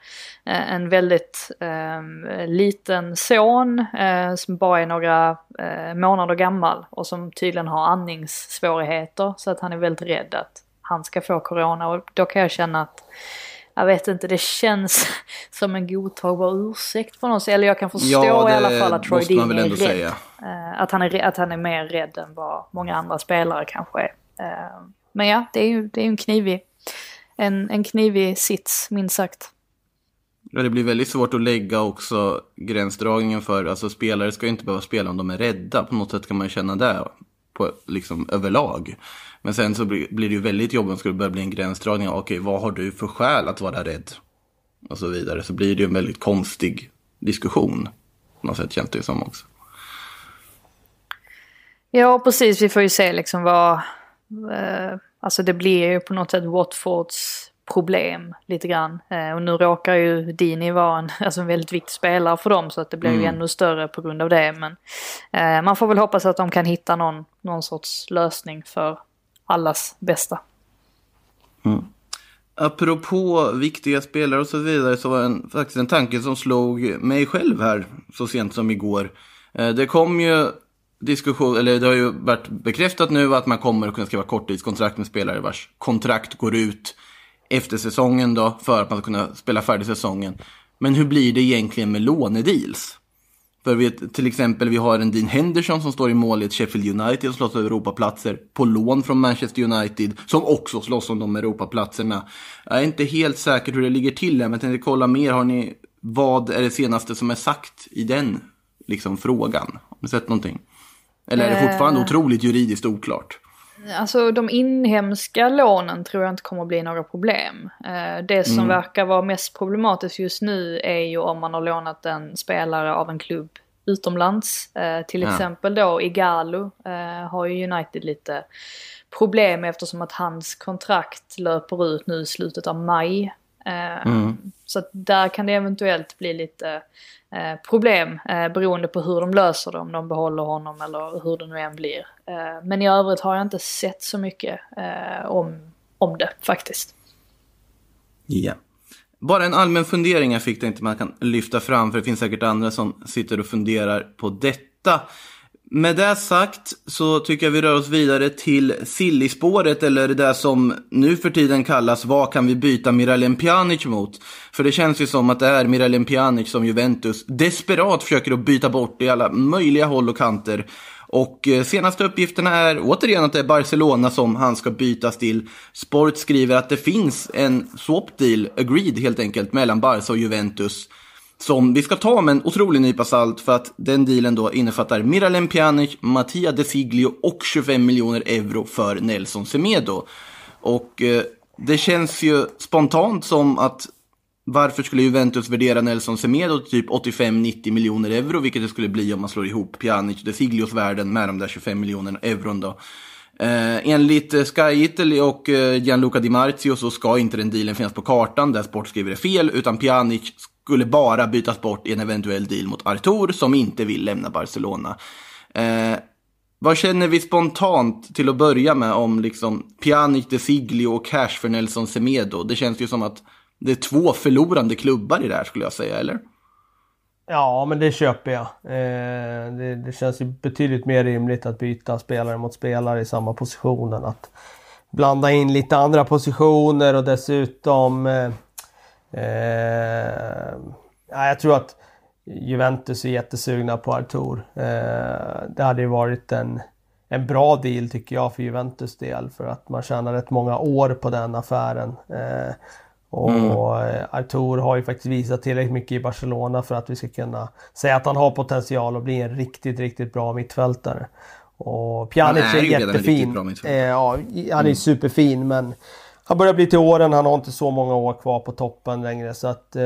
en väldigt eh, liten son eh, som bara är några eh, månader gammal och som tydligen har andningssvårigheter, så att han är väldigt rädd att han ska få corona. Och då kan jag känna att, jag vet inte, det känns som en godtagbar ursäkt för någon, eller jag kan förstå ja, i alla fall att Troy Deeney är rädd. Säga. Eh, att, han är, att han är mer rädd än vad många andra spelare kanske är. Eh, men ja, det är ju det är en knivig En, en knivig sits, minst sagt. Ja, det blir väldigt svårt att lägga också gränsdragningen för, alltså spelare ska ju inte behöva spela om de är rädda. På något sätt kan man känna det på, liksom, överlag. Men sen så blir, blir det ju väldigt jobbigt om det skulle börja bli en gränsdragning. Okej, vad har du för skäl att vara rädd? Och så vidare. Så blir det ju en väldigt konstig diskussion. På något sätt känns det ju som också. Ja, precis. Vi får ju se liksom vad... Eh... Alltså det blir ju på något sätt Watfords problem lite grann. Eh, och nu råkar ju Dini vara en, alltså en väldigt viktig spelare för dem, så att det blir mm. ju ännu större på grund av det. Men eh, man får väl hoppas att de kan hitta någon, någon sorts lösning för allas bästa. Mm. Apropå viktiga spelare och så vidare, så var en, faktiskt en tanke som slog mig själv här så sent som igår. Eh, det kom ju... diskussion, eller det har ju varit bekräftat nu att man kommer att kunna skriva korttidskontrakt med spelare vars kontrakt går ut efter säsongen då, för att man ska kunna spela färdig säsongen. Men hur blir det egentligen med lånedeals? För vi, till exempel, vi har en Dean Henderson som står i målet Sheffield United och slåss om Europaplatser på lån från Manchester United, som också slåss om de Europaplatserna. Jag är inte helt säker hur det ligger till, men jag tänkte kolla mer. Har ni, vad är det senaste som är sagt i den liksom frågan? Har ni sett någonting? Eller är det fortfarande eh, otroligt juridiskt oklart? Alltså de inhemska lånen tror jag inte kommer att bli några problem. Eh, det som mm. verkar vara mest problematiskt just nu är ju om man har lånat en spelare av en klubb utomlands. Eh, till ja. exempel då Igalo eh, har ju United lite problem, eftersom att hans kontrakt löper ut nu i slutet av maj. Eh, mm. Så att där kan det eventuellt bli lite... Eh, problem eh, beroende på hur de löser det, om de behåller honom eller hur det nu än blir. Eh, men i övrigt har jag inte sett så mycket eh, om, om det faktiskt. Ja. Yeah. Bara en allmän fundering jag fick, det inte man kan lyfta fram, för det finns säkert andra som sitter och funderar på detta. Med det sagt så tycker jag vi rör oss vidare till sillispåret, eller det där som nu för tiden kallas vad kan vi byta Miralem Pjanic mot? För det känns ju som att det är Miralem Pjanic som Juventus desperat försöker att byta bort i alla möjliga håll och kanter. Och senaste uppgifterna är återigen att det är Barcelona som han ska bytas till. Sport skriver att det finns en swap deal agreed helt enkelt mellan Barca och Juventus, som vi ska ta med en otrolig nypa salt, för att den dealen då innefattar Miralem Pjanic, Mattia De Figlio och tjugofem miljoner euro för Nelson Semedo. Och eh, det känns ju spontant som att varför skulle Juventus värdera Nelson Semedo till typ åttiofem till nittio miljoner euro, vilket det skulle bli om man slår ihop Pjanic, De Figlios värden med de där tjugofem miljoner euron då. Eh, enligt Sky Italy och eh, Gianluca Di Marzio så ska inte den dealen finnas på kartan, där Sport skriver det fel, utan Pjanic skulle bara bytas bort i en eventuell deal mot Artur, som inte vill lämna Barcelona. Eh, vad känner vi spontant till att börja med om liksom Pjanic, De Figlio och cash för Nelson Semedo? Det känns ju som att det är två förlorande klubbar i det här, skulle jag säga, eller? Ja, men det köper jag. Eh, det, det känns ju betydligt mer rimligt att byta spelare mot spelare i samma position än att blanda in lite andra positioner. Och dessutom... Eh, eh, jag tror att Juventus är jättesugna på Artur. Eh, det hade ju varit en, en bra deal tycker jag för Juventus del. För att man tjänar rätt många år på den affären. Eh, Och mm. Artur har ju faktiskt visat tillräckligt mycket i Barcelona för att vi ska kunna säga att han har potential att bli en riktigt, riktigt bra mittfältare. Och Pjanic är, är jättefin. Eh, ja, han är mm. superfin, men han börjar bli till åren. Han har inte så många år kvar på toppen längre. Så att eh,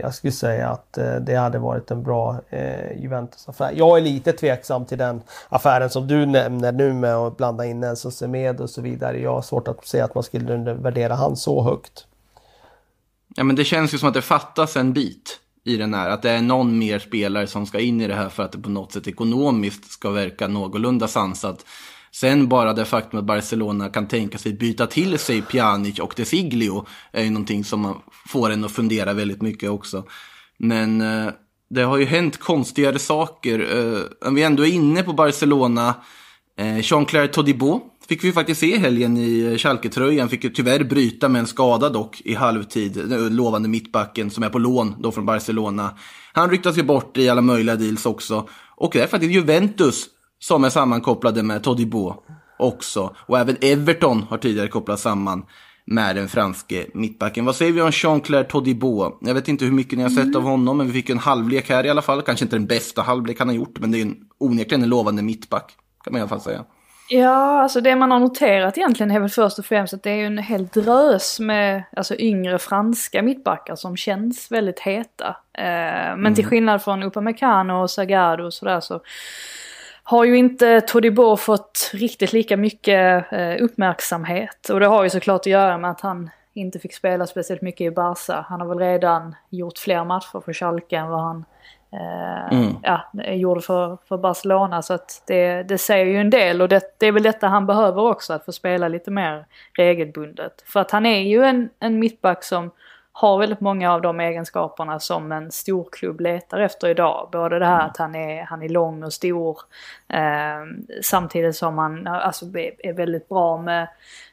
jag skulle säga att eh, det hade varit en bra eh, Juventus-affär. Jag är lite tveksam till den affären som du nämner nu med att blanda in Nelson Semedo och så vidare. Jag har svårt att säga att man skulle värdera han så högt. Ja, men det känns ju som att det fattas en bit i den här. Att det är någon mer spelare som ska in i det här för att det på något sätt ekonomiskt ska verka någorlunda sansat. Sen bara det faktum att Barcelona kan tänka sig byta till sig Pjanic och De Siglio är ju någonting som man får en att fundera väldigt mycket också. Men eh, det har ju hänt konstigare saker. Eh, vi är ändå inne på Barcelona. Eh, Jean-Clair Todibo fick vi faktiskt se helgen i Schalke-tröjan. Fick ju tyvärr bryta med en skada dock i halvtid. Lovande mittbacken som är på lån då från Barcelona. Han ryktas ju bort i alla möjliga deals också. Och det är faktiskt Juventus som är sammankopplade med Todibo också. Och även Everton har tidigare kopplats samman med den franske mittbacken. Vad säger vi om Jean-Clair Todibo? Jag vet inte hur mycket ni har sett mm. av honom, men vi fick ju en halvlek här i alla fall. Kanske inte den bästa halvlek han har gjort, men det är ju onekligen en lovande mittback kan man i alla fall säga. Ja, alltså det man har noterat egentligen är väl först och främst att det är en hel drös med alltså yngre franska mittbackar som känns väldigt heta. Eh, men mm. till skillnad från Upamecano och Zagardo och sådär så har ju inte Todibo fått riktigt lika mycket eh, uppmärksamhet. Och det har ju såklart att göra med att han inte fick spela speciellt mycket i Barca. Han har väl redan gjort fler matcher för Schalke än vad han... Mm. Ja, gjorde för, för Barcelona, så att det, det säger ju en del, och det, det är väl detta han behöver också, att få spela lite mer regelbundet, för att han är ju en, en mittback som har väldigt många av de egenskaperna som en stor klubb letar efter idag. Både det här att han är, han är lång och stor, eh, samtidigt som han alltså, är väldigt bra med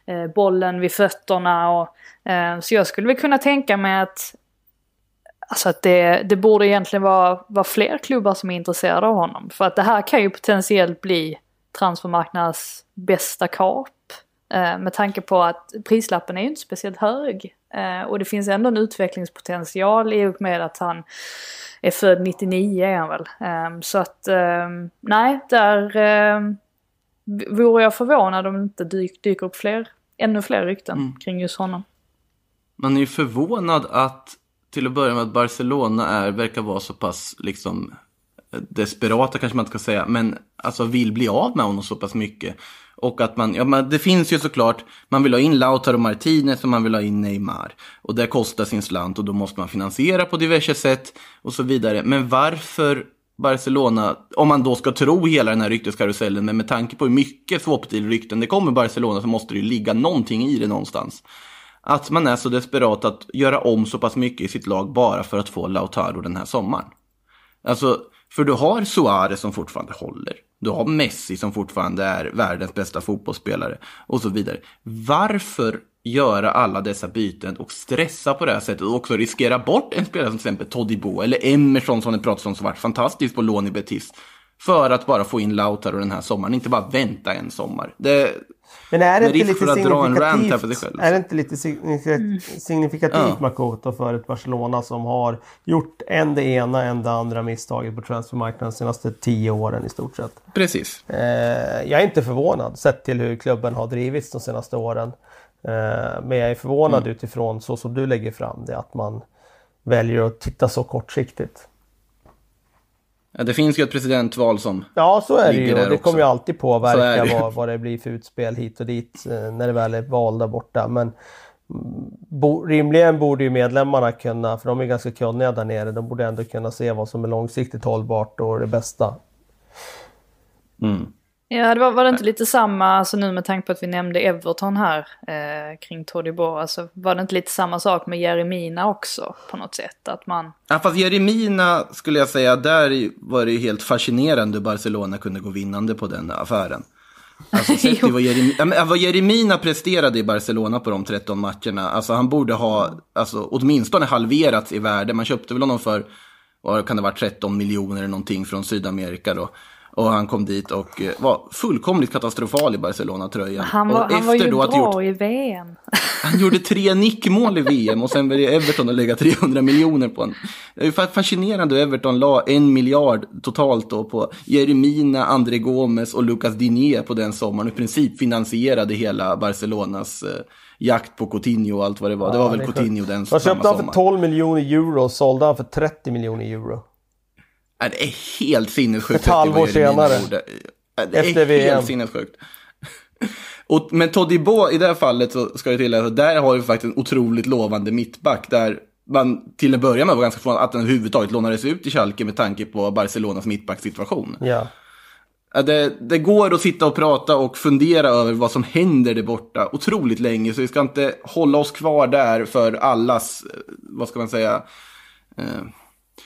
eh, bollen vid fötterna och, eh, så jag skulle väl kunna tänka mig att Alltså att det, det borde egentligen vara, vara fler klubbar som är intresserade av honom. För att det här kan ju potentiellt bli transfermarknadens bästa kap. Eh, med tanke på att prislappen är ju inte speciellt hög. Eh, och det finns ändå en utvecklingspotential i och med att han är född nittionio är han väl. Eh, så att eh, nej, där eh, vore jag förvånad om det inte dyk, dyker upp fler, ännu fler rykten mm. kring just honom. Man är ju förvånad att... Till att börja med att Barcelona är, verkar vara så pass liksom, desperata kanske man ska säga. Men alltså vill bli av med honom så pass mycket. Och att man, ja, man, det finns ju såklart, man vill ha in Lautaro Martinez och man vill ha in Neymar. Och det kostar sin slant och då måste man finansiera på diverse sätt och så vidare. Men varför Barcelona, om man då ska tro hela den här rykteskarusellen, men med tanke på hur mycket swap-deal-rykten det kommer Barcelona så måste det ju ligga någonting i det någonstans. Att man är så desperat att göra om så pass mycket i sitt lag bara för att få Lautaro den här sommaren. Alltså, för du har Suarez som fortfarande håller. Du har Messi som fortfarande är världens bästa fotbollsspelare och så vidare. Varför göra alla dessa byten och stressa på det här sättet och också riskera bort en spelare som till exempel Todibo eller Emerson som det pratas om som varit fantastiskt på lån i Betis för att bara få in Lautaro den här sommaren, inte bara vänta en sommar. Det Men är det, inte lite, signifikativt, är det inte lite signifikativt mm. Makoto för ett Barcelona som har gjort en det ena en det andra misstaget på transfermarknaden de senaste tio åren i stort sett? Precis. Eh, jag är inte förvånad sett till hur klubben har drivits de senaste åren. Eh, men jag är förvånad mm. utifrån så som du lägger fram det, att man väljer att titta så kortsiktigt. Ja, det finns ju ett presidentval som Ja, så är det ju. Det kommer ju alltid påverka vad, vad det blir för utspel hit och dit när det väl är val där borta. Men bo, rimligen borde ju medlemmarna kunna, för de är ganska kunniga där nere, de borde ändå kunna se vad som är långsiktigt hållbart och det bästa. Mm. Ja, det var, var det inte lite samma, alltså nu med tanke på att vi nämnde Everton här eh, kring Todibo, alltså var det inte lite samma sak med Jeremina också på något sätt? Att man... Ja, fast Jeremina skulle jag säga, där var det ju helt fascinerande hur Barcelona kunde gå vinnande på den affären. Alltså sett vad, Jeremina, vad Jeremina presterade i Barcelona på de tretton matcherna, alltså han borde ha alltså, åtminstone halverats i värde. Man köpte väl honom för, kan det vara tretton miljoner eller någonting från Sydamerika då. Och han kom dit och var fullkomligt katastrofal i Barcelona-tröjan. Han var, och efter han var ju då bra gjort, i V M. Han gjorde tre nickmål i V M och sen började Everton att lägga trehundra miljoner på honom. Det är fascinerande hur Everton la en miljard totalt då på Jeremina, André Gomes och Lucas Digne på den sommaren. I princip finansierade hela Barcelonas eh, jakt på Coutinho och allt vad det var. Ja, det var väl det Coutinho den sommaren. Köpte han för tolv miljoner euro och sålde han för trettio miljoner euro. Det är helt sinnessjukt. Ett halvår senare. Det är efter V M. Helt sinnessjukt. Och, men Todibo i det här fallet så ska jag tillägga att där har vi faktiskt en otroligt lovande mittback. Där man till en början var ganska förvånad att den överhuvudtaget lånades ut i Schalke med tanke på Barcelonas mittbackssituation. Ja. Det, det går att sitta och prata och fundera över vad som händer där borta otroligt länge. Så vi ska inte hålla oss kvar där för allas, vad ska man säga... Eh,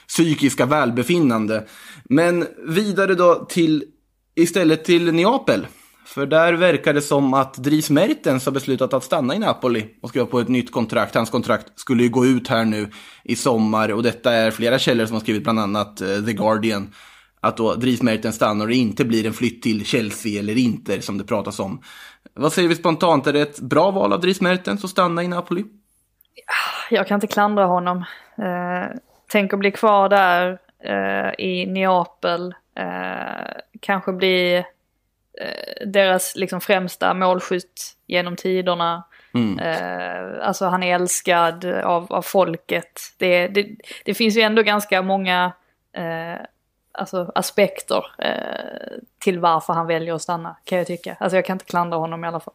psykiska välbefinnande. Men vidare då till istället till Neapel. För där verkar det som att Dries Mertens har beslutat att stanna i Napoli och skriva på ett nytt kontrakt. Hans kontrakt skulle ju gå ut här nu i sommar och detta är flera källor som har skrivit, bland annat uh, The Guardian, att då Dries Mertens stannar och det inte blir en flytt till Chelsea eller Inter som det pratas om. Vad säger vi spontant? Är det ett bra val av Dries Mertens att stanna i Napoli? Jag kan inte klandra honom. Uh... Tänk att bli kvar där eh, i Neapel. Eh, kanske bli eh, deras liksom, främsta målskytt genom tiderna. Mm. Eh, alltså han är älskad av, av folket. Det, det, det finns ju ändå ganska många eh, alltså, aspekter eh, till varför han väljer att stanna, kan jag tycka. Alltså jag kan inte klandra honom i alla fall.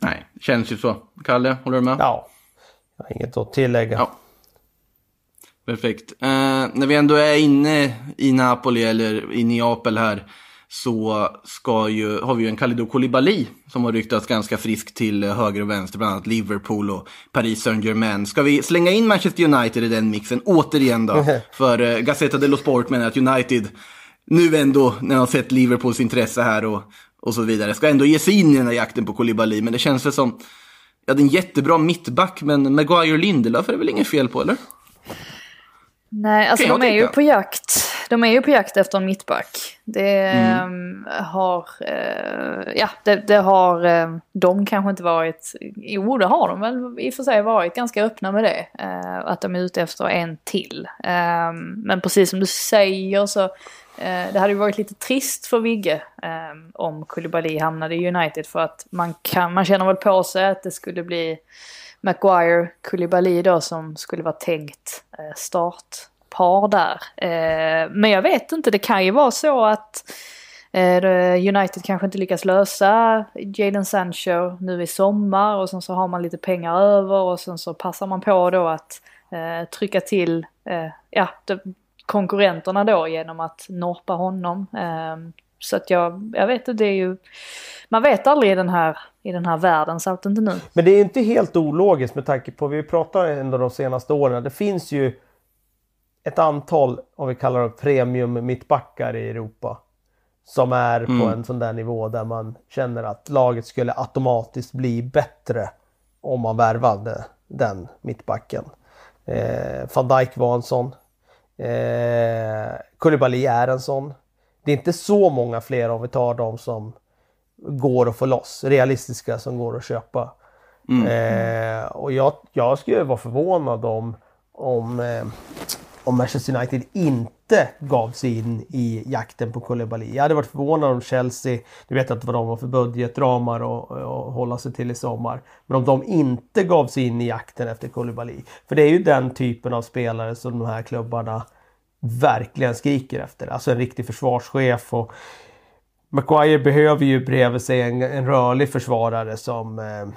Nej, känns ju så. Kalle, håller du med? Ja, jag har inget att tillägga. Ja. Perfekt. Eh, när vi ändå är inne i Napoli eller i Neapel här så ska ju, har vi ju en Kalidou Koulibaly som har ryktats ganska frisk till höger och vänster, bland annat Liverpool och Paris Saint-Germain. Ska vi slänga in Manchester United i den mixen återigen då? För eh, Gazzetta dello Sport menar att United nu ändå, när man sett Liverpools intresse här och, och så vidare, ska ändå ge sig in i den här jakten på Koulibaly. Men det känns väl som, ja, det är en jättebra mittback, men Maguire och Lindelöf är det väl ingen fel på, eller? Nej, alltså de är ju på jakt. De är ju på jakt efter en mittback. Det mm. har eh, ja, det, det har eh, de kanske inte varit, jo, det har de väl i och för sig varit ganska öppna med det, eh, att de är ute efter en till. Eh, men precis som du säger så eh, det hade ju varit lite trist för Vigge eh, om Koulibaly hamnade i United, för att man kan man känner väl på sig att det skulle bli Maguire, Koulibaly då, som skulle vara tänkt startpar där. Men jag vet inte, det kan ju vara så att United kanske inte lyckas lösa Jadon Sancho nu i sommar och sen så har man lite pengar över och sen så passar man på då att trycka till ja, konkurrenterna då genom att norpa honom. Så att jag, jag vet att det är ju... Man vet aldrig i den här, i den här världen, så att inte nu. Men det är inte helt ologiskt med tanke på, vi pratar ändå de senaste åren, det finns ju ett antal, om vi kallar det premium mittbackar i Europa, som är mm. på en sån där nivå där man känner att laget skulle automatiskt bli bättre om man värvade den mittbacken. Eh, Van Dijk var en sån. Eh, Koulibaly är en sån. Det är inte så många fler om vi tar dem som går att få loss. Realistiska som går att köpa. Mm. Eh, och jag, jag skulle vara förvånad om, om, eh, om Manchester United inte gav sig in i jakten på Koulibaly. Jag hade varit förvånad om Chelsea, du vet inte vad de var för budgetramar och, och hålla sig till i sommar. Men om de inte gav sig in i jakten efter Koulibaly. För det är ju den typen av spelare som de här klubbarna verkligen skriker efter. Alltså en riktig försvarschef, och Maguire behöver ju bredvid sig en, en rörlig försvarare som, eh,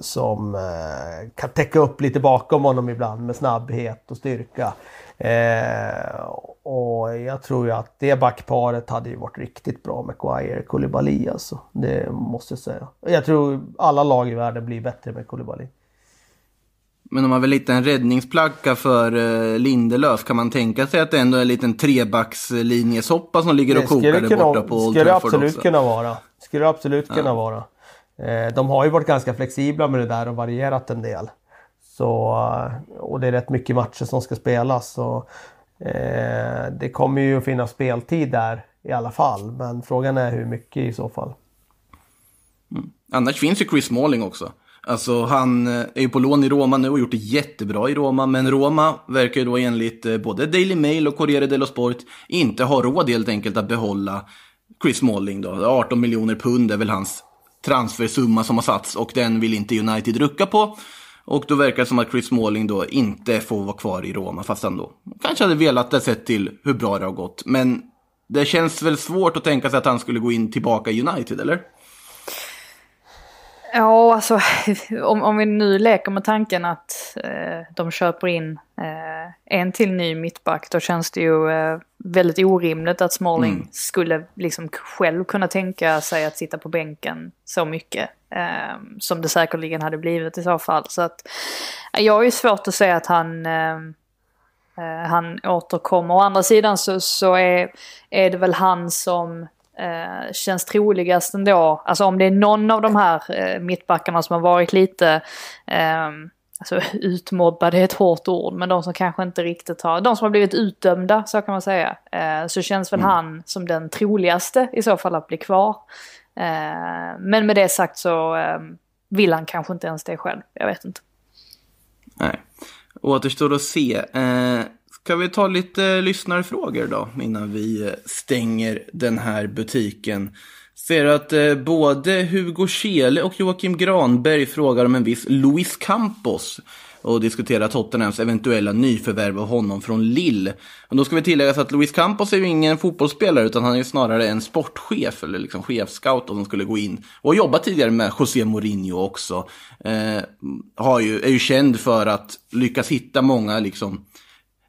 som eh, kan täcka upp lite bakom honom ibland med snabbhet och styrka. Eh, Och jag tror ju att det backparet hade ju varit riktigt bra med Maguire och Koulibaly, alltså. Det måste jag säga. Jag tror alla lag i världen blir bättre med Koulibaly. Men de har väl lite en räddningsplacka för Lindelöf. Kan man tänka sig att det ändå är en liten trebackslinjesoppa som ligger och kokar där borta på Old Trafford också? Skulle det absolut kunna vara. Skulle det absolut kunna ja. vara. De har ju varit ganska flexibla med det där och varierat en del. Så, och det är rätt mycket matcher som ska spelas. Så, eh, det kommer ju att finnas speltid där i alla fall. Men frågan är hur mycket i så fall. Mm. Annars finns ju Chris Smalling också. Alltså han är ju på lån i Roma nu och gjort det jättebra i Roma. Men Roma verkar ju då enligt både Daily Mail och Corriere dello Sport inte ha råd helt enkelt att behålla Chris Smalling då. arton miljoner pund är väl hans transfersumma som har satts, och den vill inte United rucka på. Och då verkar det som att Chris Smalling då inte får vara kvar i Roma, fast han då kanske hade velat det sett till hur bra det har gått. Men det känns väl svårt att tänka sig att han skulle gå in tillbaka i United, eller? Ja, alltså om, om vi nu leker med tanken att eh, de köper in eh, en till ny mittback, då känns det ju eh, väldigt orimligt att Smalling mm. skulle liksom själv kunna tänka sig att sitta på bänken så mycket eh, som det säkerligen hade blivit i så fall. Så att jag är ju svårt att säga att han... Eh, han återkommer. Å andra sidan så, så är, är det väl han som... Eh, känns troligast ändå. Alltså om det är någon av de här eh, mittbackarna som har varit lite eh, alltså utmobbade är ett hårt ord, men de som kanske inte riktigt har, de som har blivit utdömda så kan man säga, eh, så känns väl mm. han som den troligaste i så fall att bli kvar. Eh, men med det sagt så eh, vill han kanske inte ens det själv. Jag vet inte. Nej. Återstår att se. Eh... Ska vi ta lite lyssnarfrågor då innan vi stänger den här butiken? Ser att eh, både Hugo Kjelle och Joakim Granberg frågar om en viss Luis Campos och diskuterar Tottenhams eventuella nyförvärv av honom från Lille. Och då ska vi tillägga så att Luis Campos är ju ingen fotbollsspelare, utan han är ju snarare en sportchef eller liksom chefscout om de skulle gå in. Och jobbat tidigare med José Mourinho också. Eh, har ju, är ju känd för att lyckas hitta många liksom...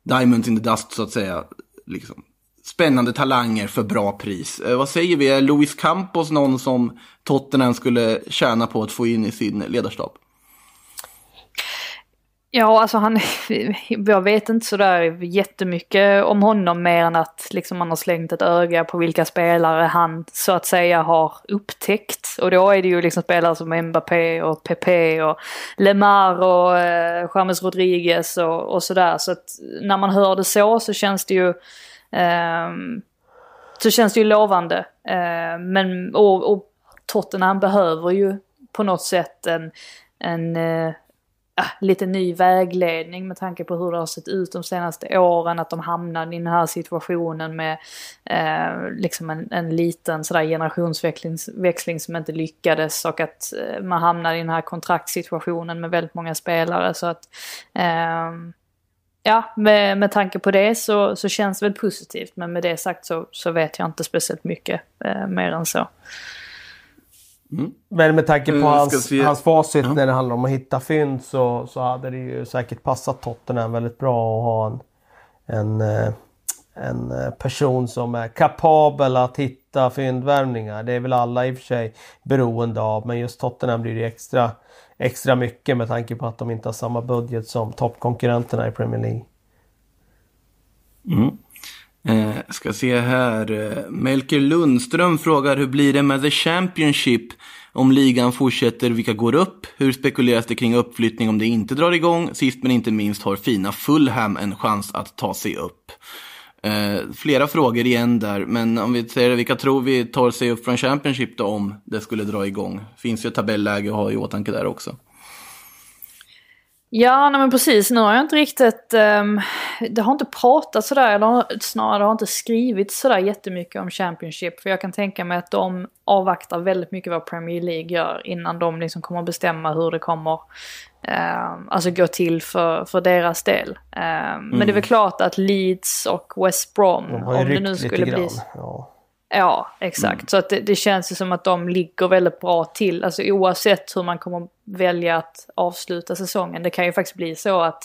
Diamonds in the dust så att säga, liksom. Spännande talanger för bra pris. Eh, vad säger vi? Är Luis Campos någon som Tottenham skulle tjäna på att få in i sin ledarskap? Ja, alltså han, jag vet inte sådär jättemycket om honom mer än att liksom man har slängt ett öga på vilka spelare han så att säga har upptäckt. Och då är det ju liksom spelare som Mbappé och Pepe och Lemar och eh, James Rodriguez och, och sådär. Så att när man hör det så så känns det ju... Eh, så känns det ju lovande. Eh, men, och, och Tottenham behöver ju på något sätt en... en eh, Äh, lite ny vägledning med tanke på hur det har sett ut de senaste åren, att de hamnade i den här situationen med eh, liksom en, en liten sådär generationsväxling som inte lyckades, och att eh, man hamnade i den här kontraktssituationen med väldigt många spelare. Så att eh, ja, med, med tanke på det så, så känns det väl positivt, men med det sagt så, så vet jag inte speciellt mycket eh, mer än så. Mm. Men med tanke på mm, hans, hans facit mm. när det handlar om att hitta fynd så, så hade det ju säkert passat Tottenham väldigt bra att ha en, en, en person som är kapabel att hitta fyndvärvningar. Det är väl alla i och för sig beroende av, men just Tottenham blir det extra, extra mycket med tanke på att de inte har samma budget som toppkonkurrenterna i Premier League. Mm. Eh, ska se här. Melker Lundström frågar: hur blir det med The Championship om ligan fortsätter? Vilka går upp? Hur spekuleras det kring uppflyttning om det inte drar igång? Sist men inte minst, har fina Fulham en chans att ta sig upp? Eh, flera frågor igen där, men om vi säger vilka tror vi tar sig upp från Championship då om det skulle dra igång? Finns ju ett tabelläge att ha i åtanke där också. Ja, nej men precis. Nu har jag inte riktigt... Um, det har inte pratat sådär, eller snarare har inte skrivit sådär jättemycket om Championship. För jag kan tänka mig att de avvaktar väldigt mycket vad Premier League gör innan de liksom kommer bestämma hur det kommer um, alltså gå till för, för deras del. Um, mm. Men det är väl klart att Leeds och West Brom, de har ju om det nu skulle bli... Ja. Ja, exakt. Mm. Så att det, det känns ju som att de ligger väldigt bra till. Alltså oavsett hur man kommer välja att avsluta säsongen. Det kan ju faktiskt bli så att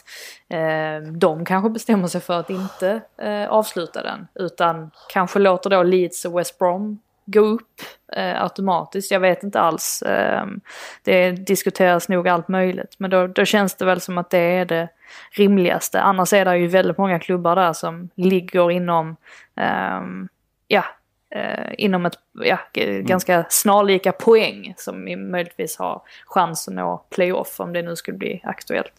eh, de kanske bestämmer sig för att inte eh, avsluta den. Utan kanske låter då Leeds och West Brom gå upp eh, automatiskt. Jag vet inte alls. Eh, det diskuteras nog allt möjligt. Men då, då känns det väl som att det är det rimligaste. Annars är det ju väldigt många klubbar där som ligger inom... Eh, ja... Eh, inom ett ja, g- mm. ganska snarlika poäng som möjligtvis har chansen att nå playoff om det nu skulle bli aktuellt.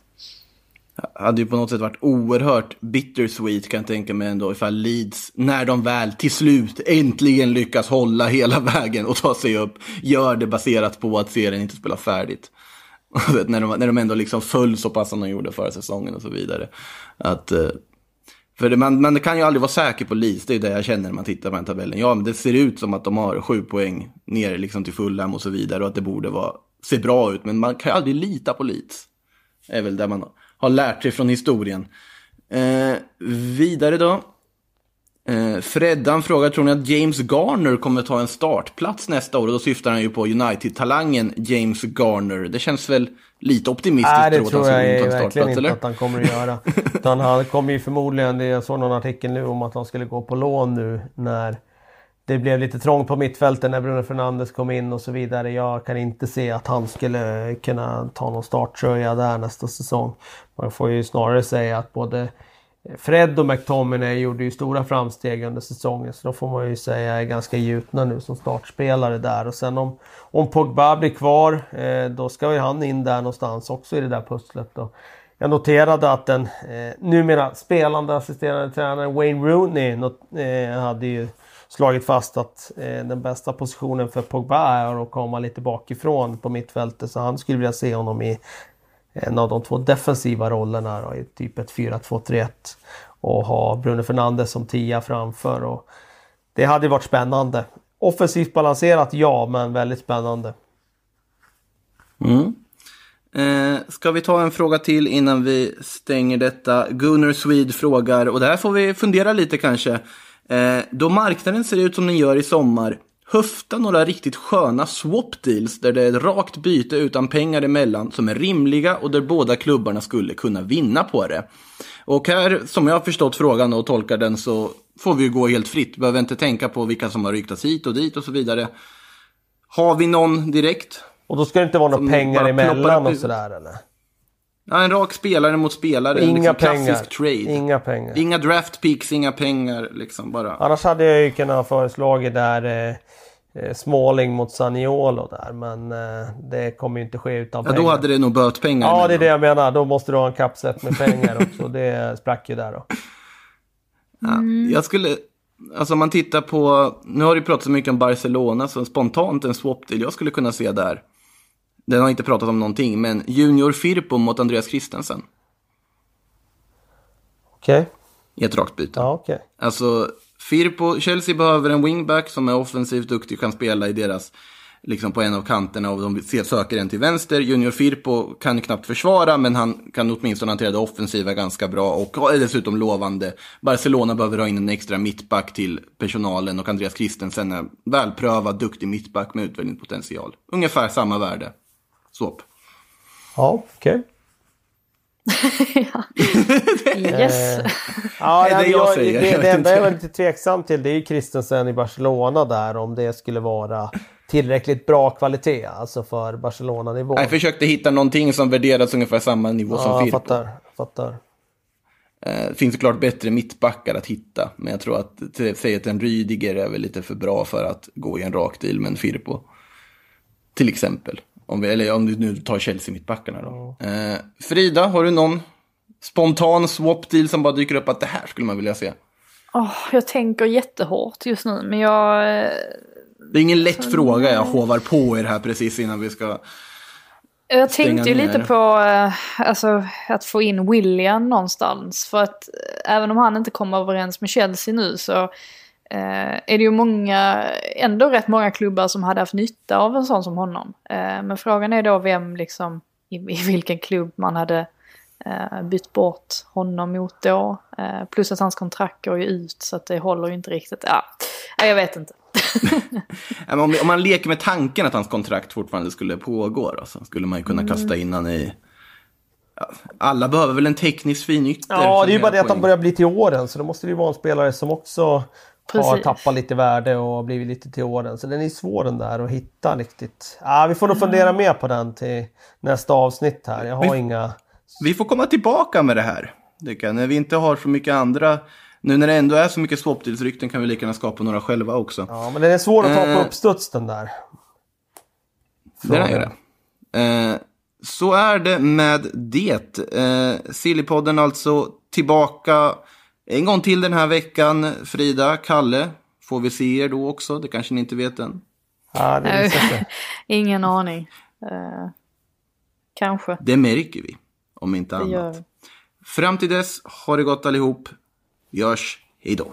Det hade ju på något sätt varit oerhört bittersweet, kan jag tänka mig ändå, ifall Leeds, när de väl till slut äntligen lyckas hålla hela vägen och ta sig upp, gör det baserat på att serien inte spelar färdigt. när, de, när de ändå liksom föll så pass som de gjorde förra säsongen och så vidare. Att... Eh, För det, man, man kan ju aldrig vara säker på Leeds, det är det jag känner när man tittar på den tabellen. Ja, men det ser ut som att de har sju poäng ner liksom till Fulham och så vidare och att det borde vara, se bra ut. Men man kan ju aldrig lita på Leeds. Det är väl där man har lärt sig från historien. Eh, vidare då. Eh, Freddan frågar, tror ni att James Garner kommer ta en startplats nästa år? Och då syftar han ju på United-talangen James Garner. Det känns väl lite optimistiskt. Nej, det tror jag, jag verkligen inte eller? Att han kommer att göra. Utan han kommer ju förmodligen, jag såg någon artikel nu om att han skulle gå på lån nu när det blev lite trångt på mittfältet när Bruno Fernandes kom in och så vidare. Jag kan inte se att han skulle kunna ta någon starttröja där nästa säsong. Man får ju snarare säga att både Fred och McTominay gjorde ju stora framsteg under säsongen, så då får man ju säga är ganska gjutna nu som startspelare där. Och sen om, om Pogba blir kvar, eh, då ska ju han in där någonstans också i det där pusslet då. Jag noterade att den eh, numera spelande assisterande tränaren Wayne Rooney not- eh, hade ju slagit fast att eh, den bästa positionen för Pogba är att komma lite bakifrån på mittfältet, så han skulle vilja se honom i en av de två defensiva rollerna då, i typ ett fyra två tre ett och ha Bruno Fernandes som tia framför. Och det hade varit spännande. Offensivt balanserat, ja, men väldigt spännande. Mm. Eh, ska vi ta en fråga till innan vi stänger detta? Gunnar Swede frågar, och där får vi fundera lite kanske. Eh, då marknaden ser ut som den gör i sommar, höfta några riktigt sköna swap deals där det är ett rakt byte utan pengar emellan som är rimliga och där båda klubbarna skulle kunna vinna på det. Och här, som jag har förstått frågan och tolkar den, så får vi ju gå helt fritt. Behöver inte tänka på vilka som har ryktats hit och dit och så vidare. Har vi någon direkt? Och då ska det inte vara några pengar emellan och sådär eller? Ja, en rak spelare mot spelare. Inga liksom pengar. Trade. Inga pengar. Inga draft picks, inga pengar. Liksom bara. Annars hade jag ju kunnat föreslå där eh, Smalling mot Saniolo där. Men eh, det kommer ju inte ske utan pengar. Ja, då hade det nog böt pengar. Ja, det är det jag menar. Då måste du ha en kapset med pengar också. Det sprack ju där då. Mm. Ja, jag skulle... Alltså om man tittar på... Nu har du pratat så mycket om Barcelona, så spontant en swap till jag skulle kunna se där. Den har inte pratat om någonting, men Junior Firpo mot Andreas Christensen. Okej. Okay. I ett rakt byte. Ja, okej. Okay. Alltså, Firpo, Chelsea behöver en wingback som är offensivt duktig, kan spela i deras, liksom på en av kanterna och de söker en till vänster. Junior Firpo kan knappt försvara, men han kan åtminstone hantera det offensiva ganska bra och är dessutom lovande. Barcelona behöver ha in en extra mittback till personalen och Andreas Christensen är välprövad, duktig mittback med utvecklingspotential. Ungefär samma värde. Swap. Ja, okej. Okay. Yes. Ja, det, jag, det, det, det enda jag är lite tveksam till, det är ju Christensen i Barcelona där, om det skulle vara tillräckligt bra kvalitet alltså för Barcelona-nivå. Jag försökte hitta någonting som värderas ungefär samma nivå ja, som Firpo. Fattar, fattar. Det finns såklart bättre mittbackar att hitta, men jag tror att säga att en Rydiger är väl lite för bra för att gå i en rak deal med en Firpo till exempel. Om, vi, eller om du nu tar Chelsea mittbackarna då. Mm. Eh, Frida, har du någon spontan swap deal som bara dyker upp att det här skulle man vilja se? Oh, jag tänker jättehårt just nu, men jag... Det är ingen lätt så... fråga jag hovar på er här precis innan vi ska... Jag tänkte ju lite på alltså, att få in William någonstans. För att även om han inte kommer överens med Chelsea nu så... Eh, är det ju många, ändå rätt många klubbar som hade haft nytta av en sån som honom. Eh, men frågan är då vem liksom, i, i vilken klubb man hade eh, bytt bort honom mot då. Eh, plus att hans kontrakt går ju ut så att det håller ju inte riktigt. Ja, jag vet inte. om, om man leker med tanken att hans kontrakt fortfarande skulle pågå då, så skulle man ju kunna kasta in han i... Alla behöver väl en teknisk fin ytter. Ja, det är ju bara det att han börjar bli till åren, så då måste det ju vara en spelare som också har tappat lite värde och blivit lite till åren. Så den är svår den där att hitta riktigt. Ah, vi får nog fundera mer på den till nästa avsnitt här. Jag har vi, inga... vi får komma tillbaka med det här, tycker jag. När vi inte har så mycket andra... Nu när det ändå är så mycket swapdealsrykten kan vi lika gärna skapa några själva också. Ja, men det är svårt att ta på uh, uppstuds den där. Det är det. Uh, så är det med det. Uh, Sillypodden alltså tillbaka en gång till den här veckan. Frida, Kalle, får vi se er då också? Det kanske ni inte vet än. Ja, det är inte. Ingen aning. Uh, kanske. Det märker vi, om inte annat. Fram till dess, har det gått allihop. Görs, hej då.